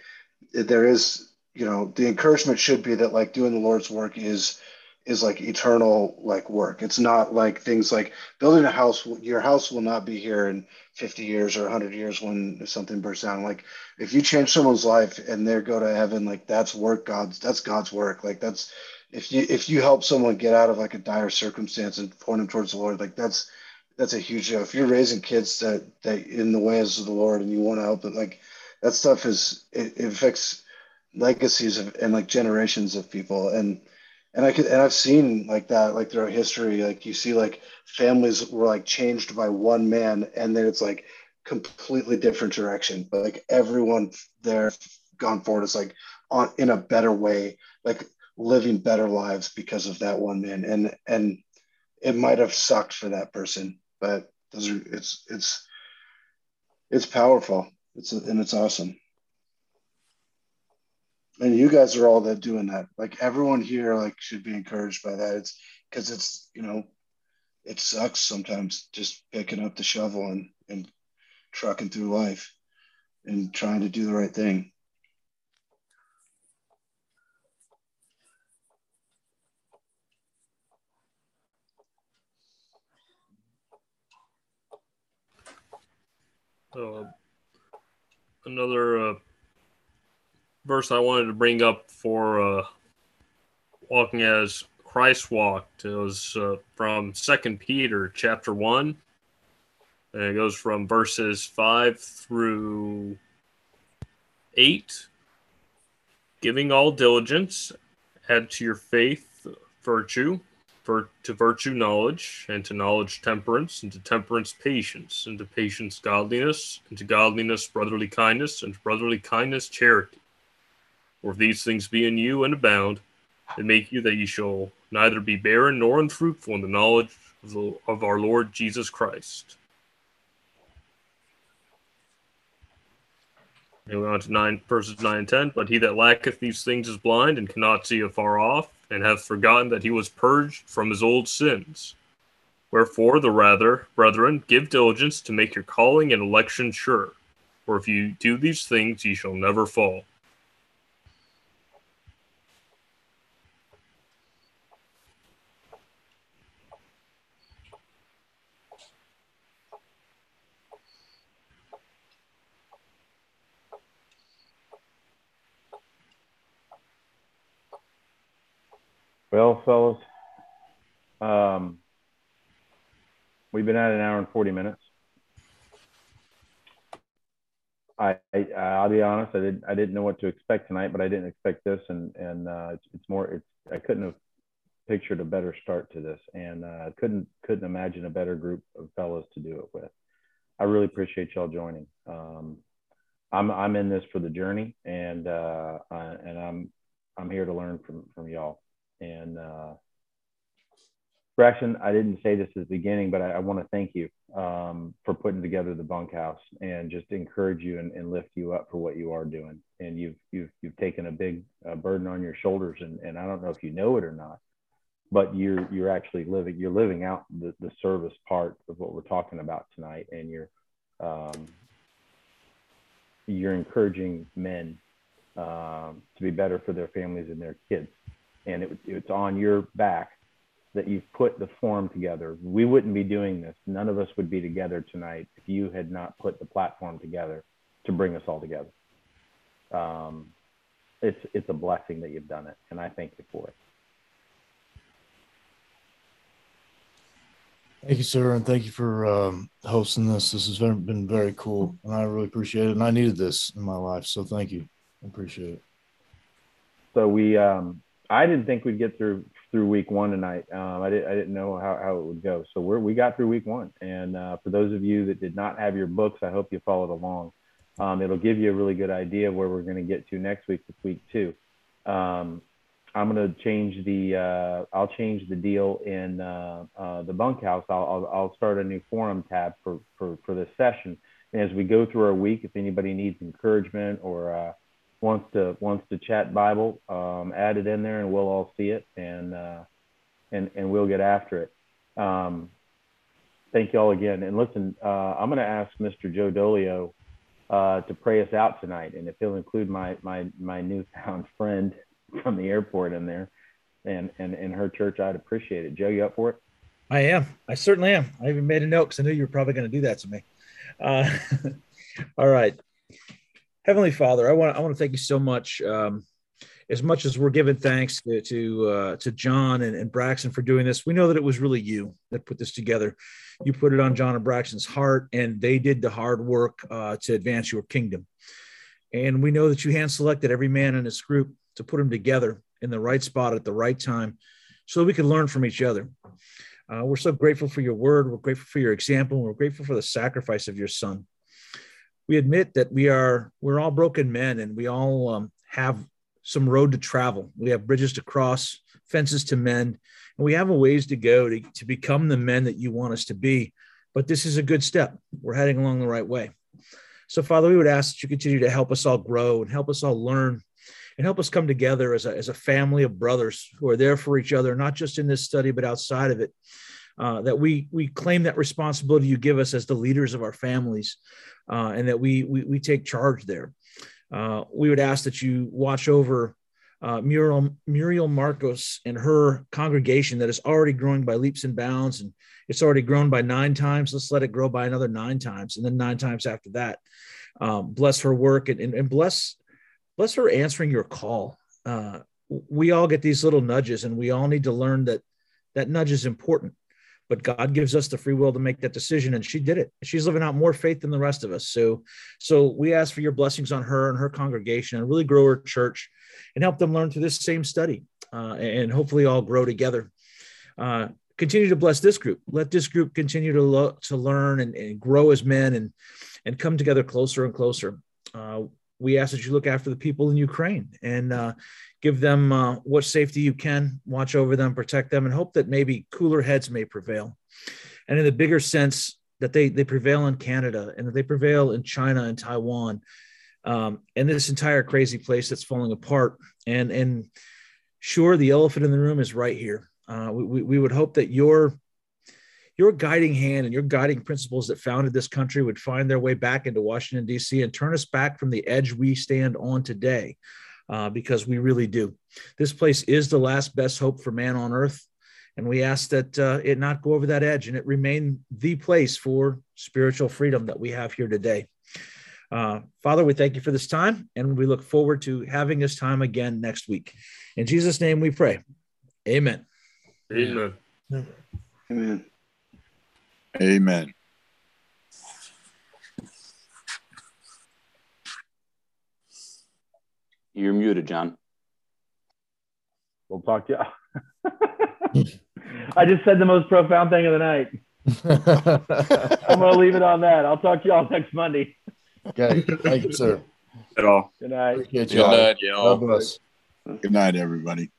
there is, you know, the encouragement should be that, like, doing the Lord's work is, is like eternal, like, work. It's not like things like building a house. Your house will not be here in fifty years or one hundred years when something bursts down. Like, if you change someone's life and they go to heaven, like, that's work. God's that's God's work. Like, that's, if you if you help someone get out of, like, a dire circumstance and point them towards the Lord, like, that's that's a huge deal. If you're raising kids that that in the ways of the Lord and you want to help them, like, that stuff is it, it affects legacies of, and, like, generations of people. And And I could, and I've seen, like, that, like, throughout history, like, you see, like, families were, like, changed by one man, and then it's, like, completely different direction. But, like, everyone there gone forward is, like, on in a better way, like, living better lives because of that one man. And and it might have sucked for that person, but those are it's it's it's powerful. It's and it's awesome. And you guys are all that doing that. Like, everyone here, like, should be encouraged by that. It's because it's, you know, it sucks sometimes just picking up the shovel and, and trucking through life and trying to do the right thing. Uh, another... Uh... verse I wanted to bring up for uh, walking as Christ walked. It was uh, from Second Peter chapter one, and it goes from verses five through eight. Giving all diligence, add to your faith virtue, for to virtue knowledge, and to knowledge temperance, and to temperance patience, and to patience godliness, and to godliness brotherly kindness, and to brotherly kindness charity. Or if these things be in you and abound, they make you that ye shall neither be barren nor unfruitful in the knowledge of, the, of our Lord Jesus Christ. And we go on to nine, verses nine and ten. But he that lacketh these things is blind, and cannot see afar off, and hath forgotten that he was purged from his old sins. Wherefore, the rather, brethren, give diligence to make your calling and election sure. For if you do these things, ye shall never fall. Well, fellas, um, we've been at an hour and forty minutes. I, I I'll be honest, I didn't I didn't know what to expect tonight, but I didn't expect this, and and uh, it's, it's more it's I couldn't have pictured a better start to this, and uh, couldn't couldn't imagine a better group of fellows to do it with. I really appreciate y'all joining. Um, I'm I'm in this for the journey, and uh, I, and I'm I'm here to learn from from y'all. And uh, Braxton, I didn't say this at the beginning, but I, I want to thank you um, for putting together the bunkhouse, and just encourage you and, and lift you up for what you are doing. And you've you've you've taken a big uh, burden on your shoulders, and and I don't know if you know it or not, but you're you're actually living you're living out the, the service part of what we're talking about tonight, and you're um, you're encouraging men um, to be better for their families and their kids, and it, it's on your back that you've put the forum together. We wouldn't be doing this. None of us would be together tonight if you had not put the platform together to bring us all together. Um, it's it's a blessing that you've done it, and I thank you for it. Thank you, sir, and thank you for um, hosting this. This has been, been very cool, and I really appreciate it. And I needed this in my life, so thank you. I appreciate it. So we, um, I didn't think we'd get through through week one tonight. Um, I didn't I didn't know how, how it would go. So we we got through week one, and uh, for those of you that did not have your books, I hope you followed along. Um, it'll give you a really good idea of where we're going to get to next week with week two. Um, I'm going to change the, uh, I'll change the deal in uh, uh, the bunkhouse. I'll, I'll, I'll start a new forum tab for, for, for this session. And as we go through our week, if anybody needs encouragement or uh, wants to, wants to chat Bible, um, add it in there, and we'll all see it, and, uh, and, and we'll get after it. Um, thank you all again. And listen, uh, I'm going to ask Mister Joe Dolio uh, to pray us out tonight. And if he'll include my, my, my newfound friend from the airport in there, and and in her church, I'd appreciate it. Joe, you up for it? I am. I certainly am. I even made a note because I knew you were probably going to do that to me. Uh, all right, Heavenly Father, I want I want to thank you so much. Um, as much as we're giving thanks to to, uh, to John and, and Braxton for doing this, we know that it was really you that put this together. You put it on John and Braxton's heart, and they did the hard work uh, to advance your kingdom. And we know that you hand selected every man in this group to put them together in the right spot at the right time so that we can learn from each other. Uh, we're so grateful for your word. We're grateful for your example. We're grateful for the sacrifice of your son. We admit that we are, we're all broken men, and we all um, have some road to travel. We have bridges to cross, fences to mend, and we have a ways to go to, to become the men that you want us to be. But this is a good step. We're heading along the right way. So Father, we would ask that you continue to help us all grow and help us all learn, and help us come together as a, as a family of brothers who are there for each other, not just in this study, but outside of it, uh, that we we claim that responsibility you give us as the leaders of our families, uh, and that we, we we take charge there. Uh, we would ask that you watch over uh, Muriel, Mariel Marcos and her congregation that is already growing by leaps and bounds, and it's already grown by nine times. Let's let it grow by another nine times, and then nine times after that. Um, bless her work, and, and, and bless Bless her answering your call. Uh, we all get these little nudges, and we all need to learn that that nudge is important, but God gives us the free will to make that decision, and she did it. She's living out more faith than the rest of us. So, so we ask for your blessings on her and her congregation, and really grow her church and help them learn through this same study, uh, and hopefully all grow together. Uh, continue to bless this group. Let this group continue to, lo- to learn and, and grow as men, and, and come together closer and closer. Uh, We ask that you look after the people in Ukraine, and uh, give them uh, what safety you can, watch over them, protect them, and hope that maybe cooler heads may prevail. And in the bigger sense, that they, they prevail in Canada, and that they prevail in China and Taiwan, um, and this entire crazy place that's falling apart. And, and sure, the elephant in the room is right here. Uh, we, we would hope that your Your guiding hand and your guiding principles that founded this country would find their way back into Washington, D C, and turn us back from the edge we stand on today, uh, because we really do. This place is the last best hope for man on earth, and we ask that uh, it not go over that edge, and it remain the place for spiritual freedom that we have here today. Uh, Father, we thank you for this time, and we look forward to having this time again next week. In Jesus' name we pray. Amen. Amen. Amen. Amen. You're muted, John. We'll talk to you. I just said the most profound thing of the night. I'm going to leave it on that. I'll talk to y'all next Monday. Okay. Thank you, sir. At all. Good night. Appreciate you. Good night, y'all. Good night, everybody.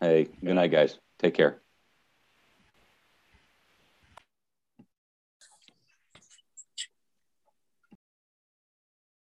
Hey, good night, guys. Take care.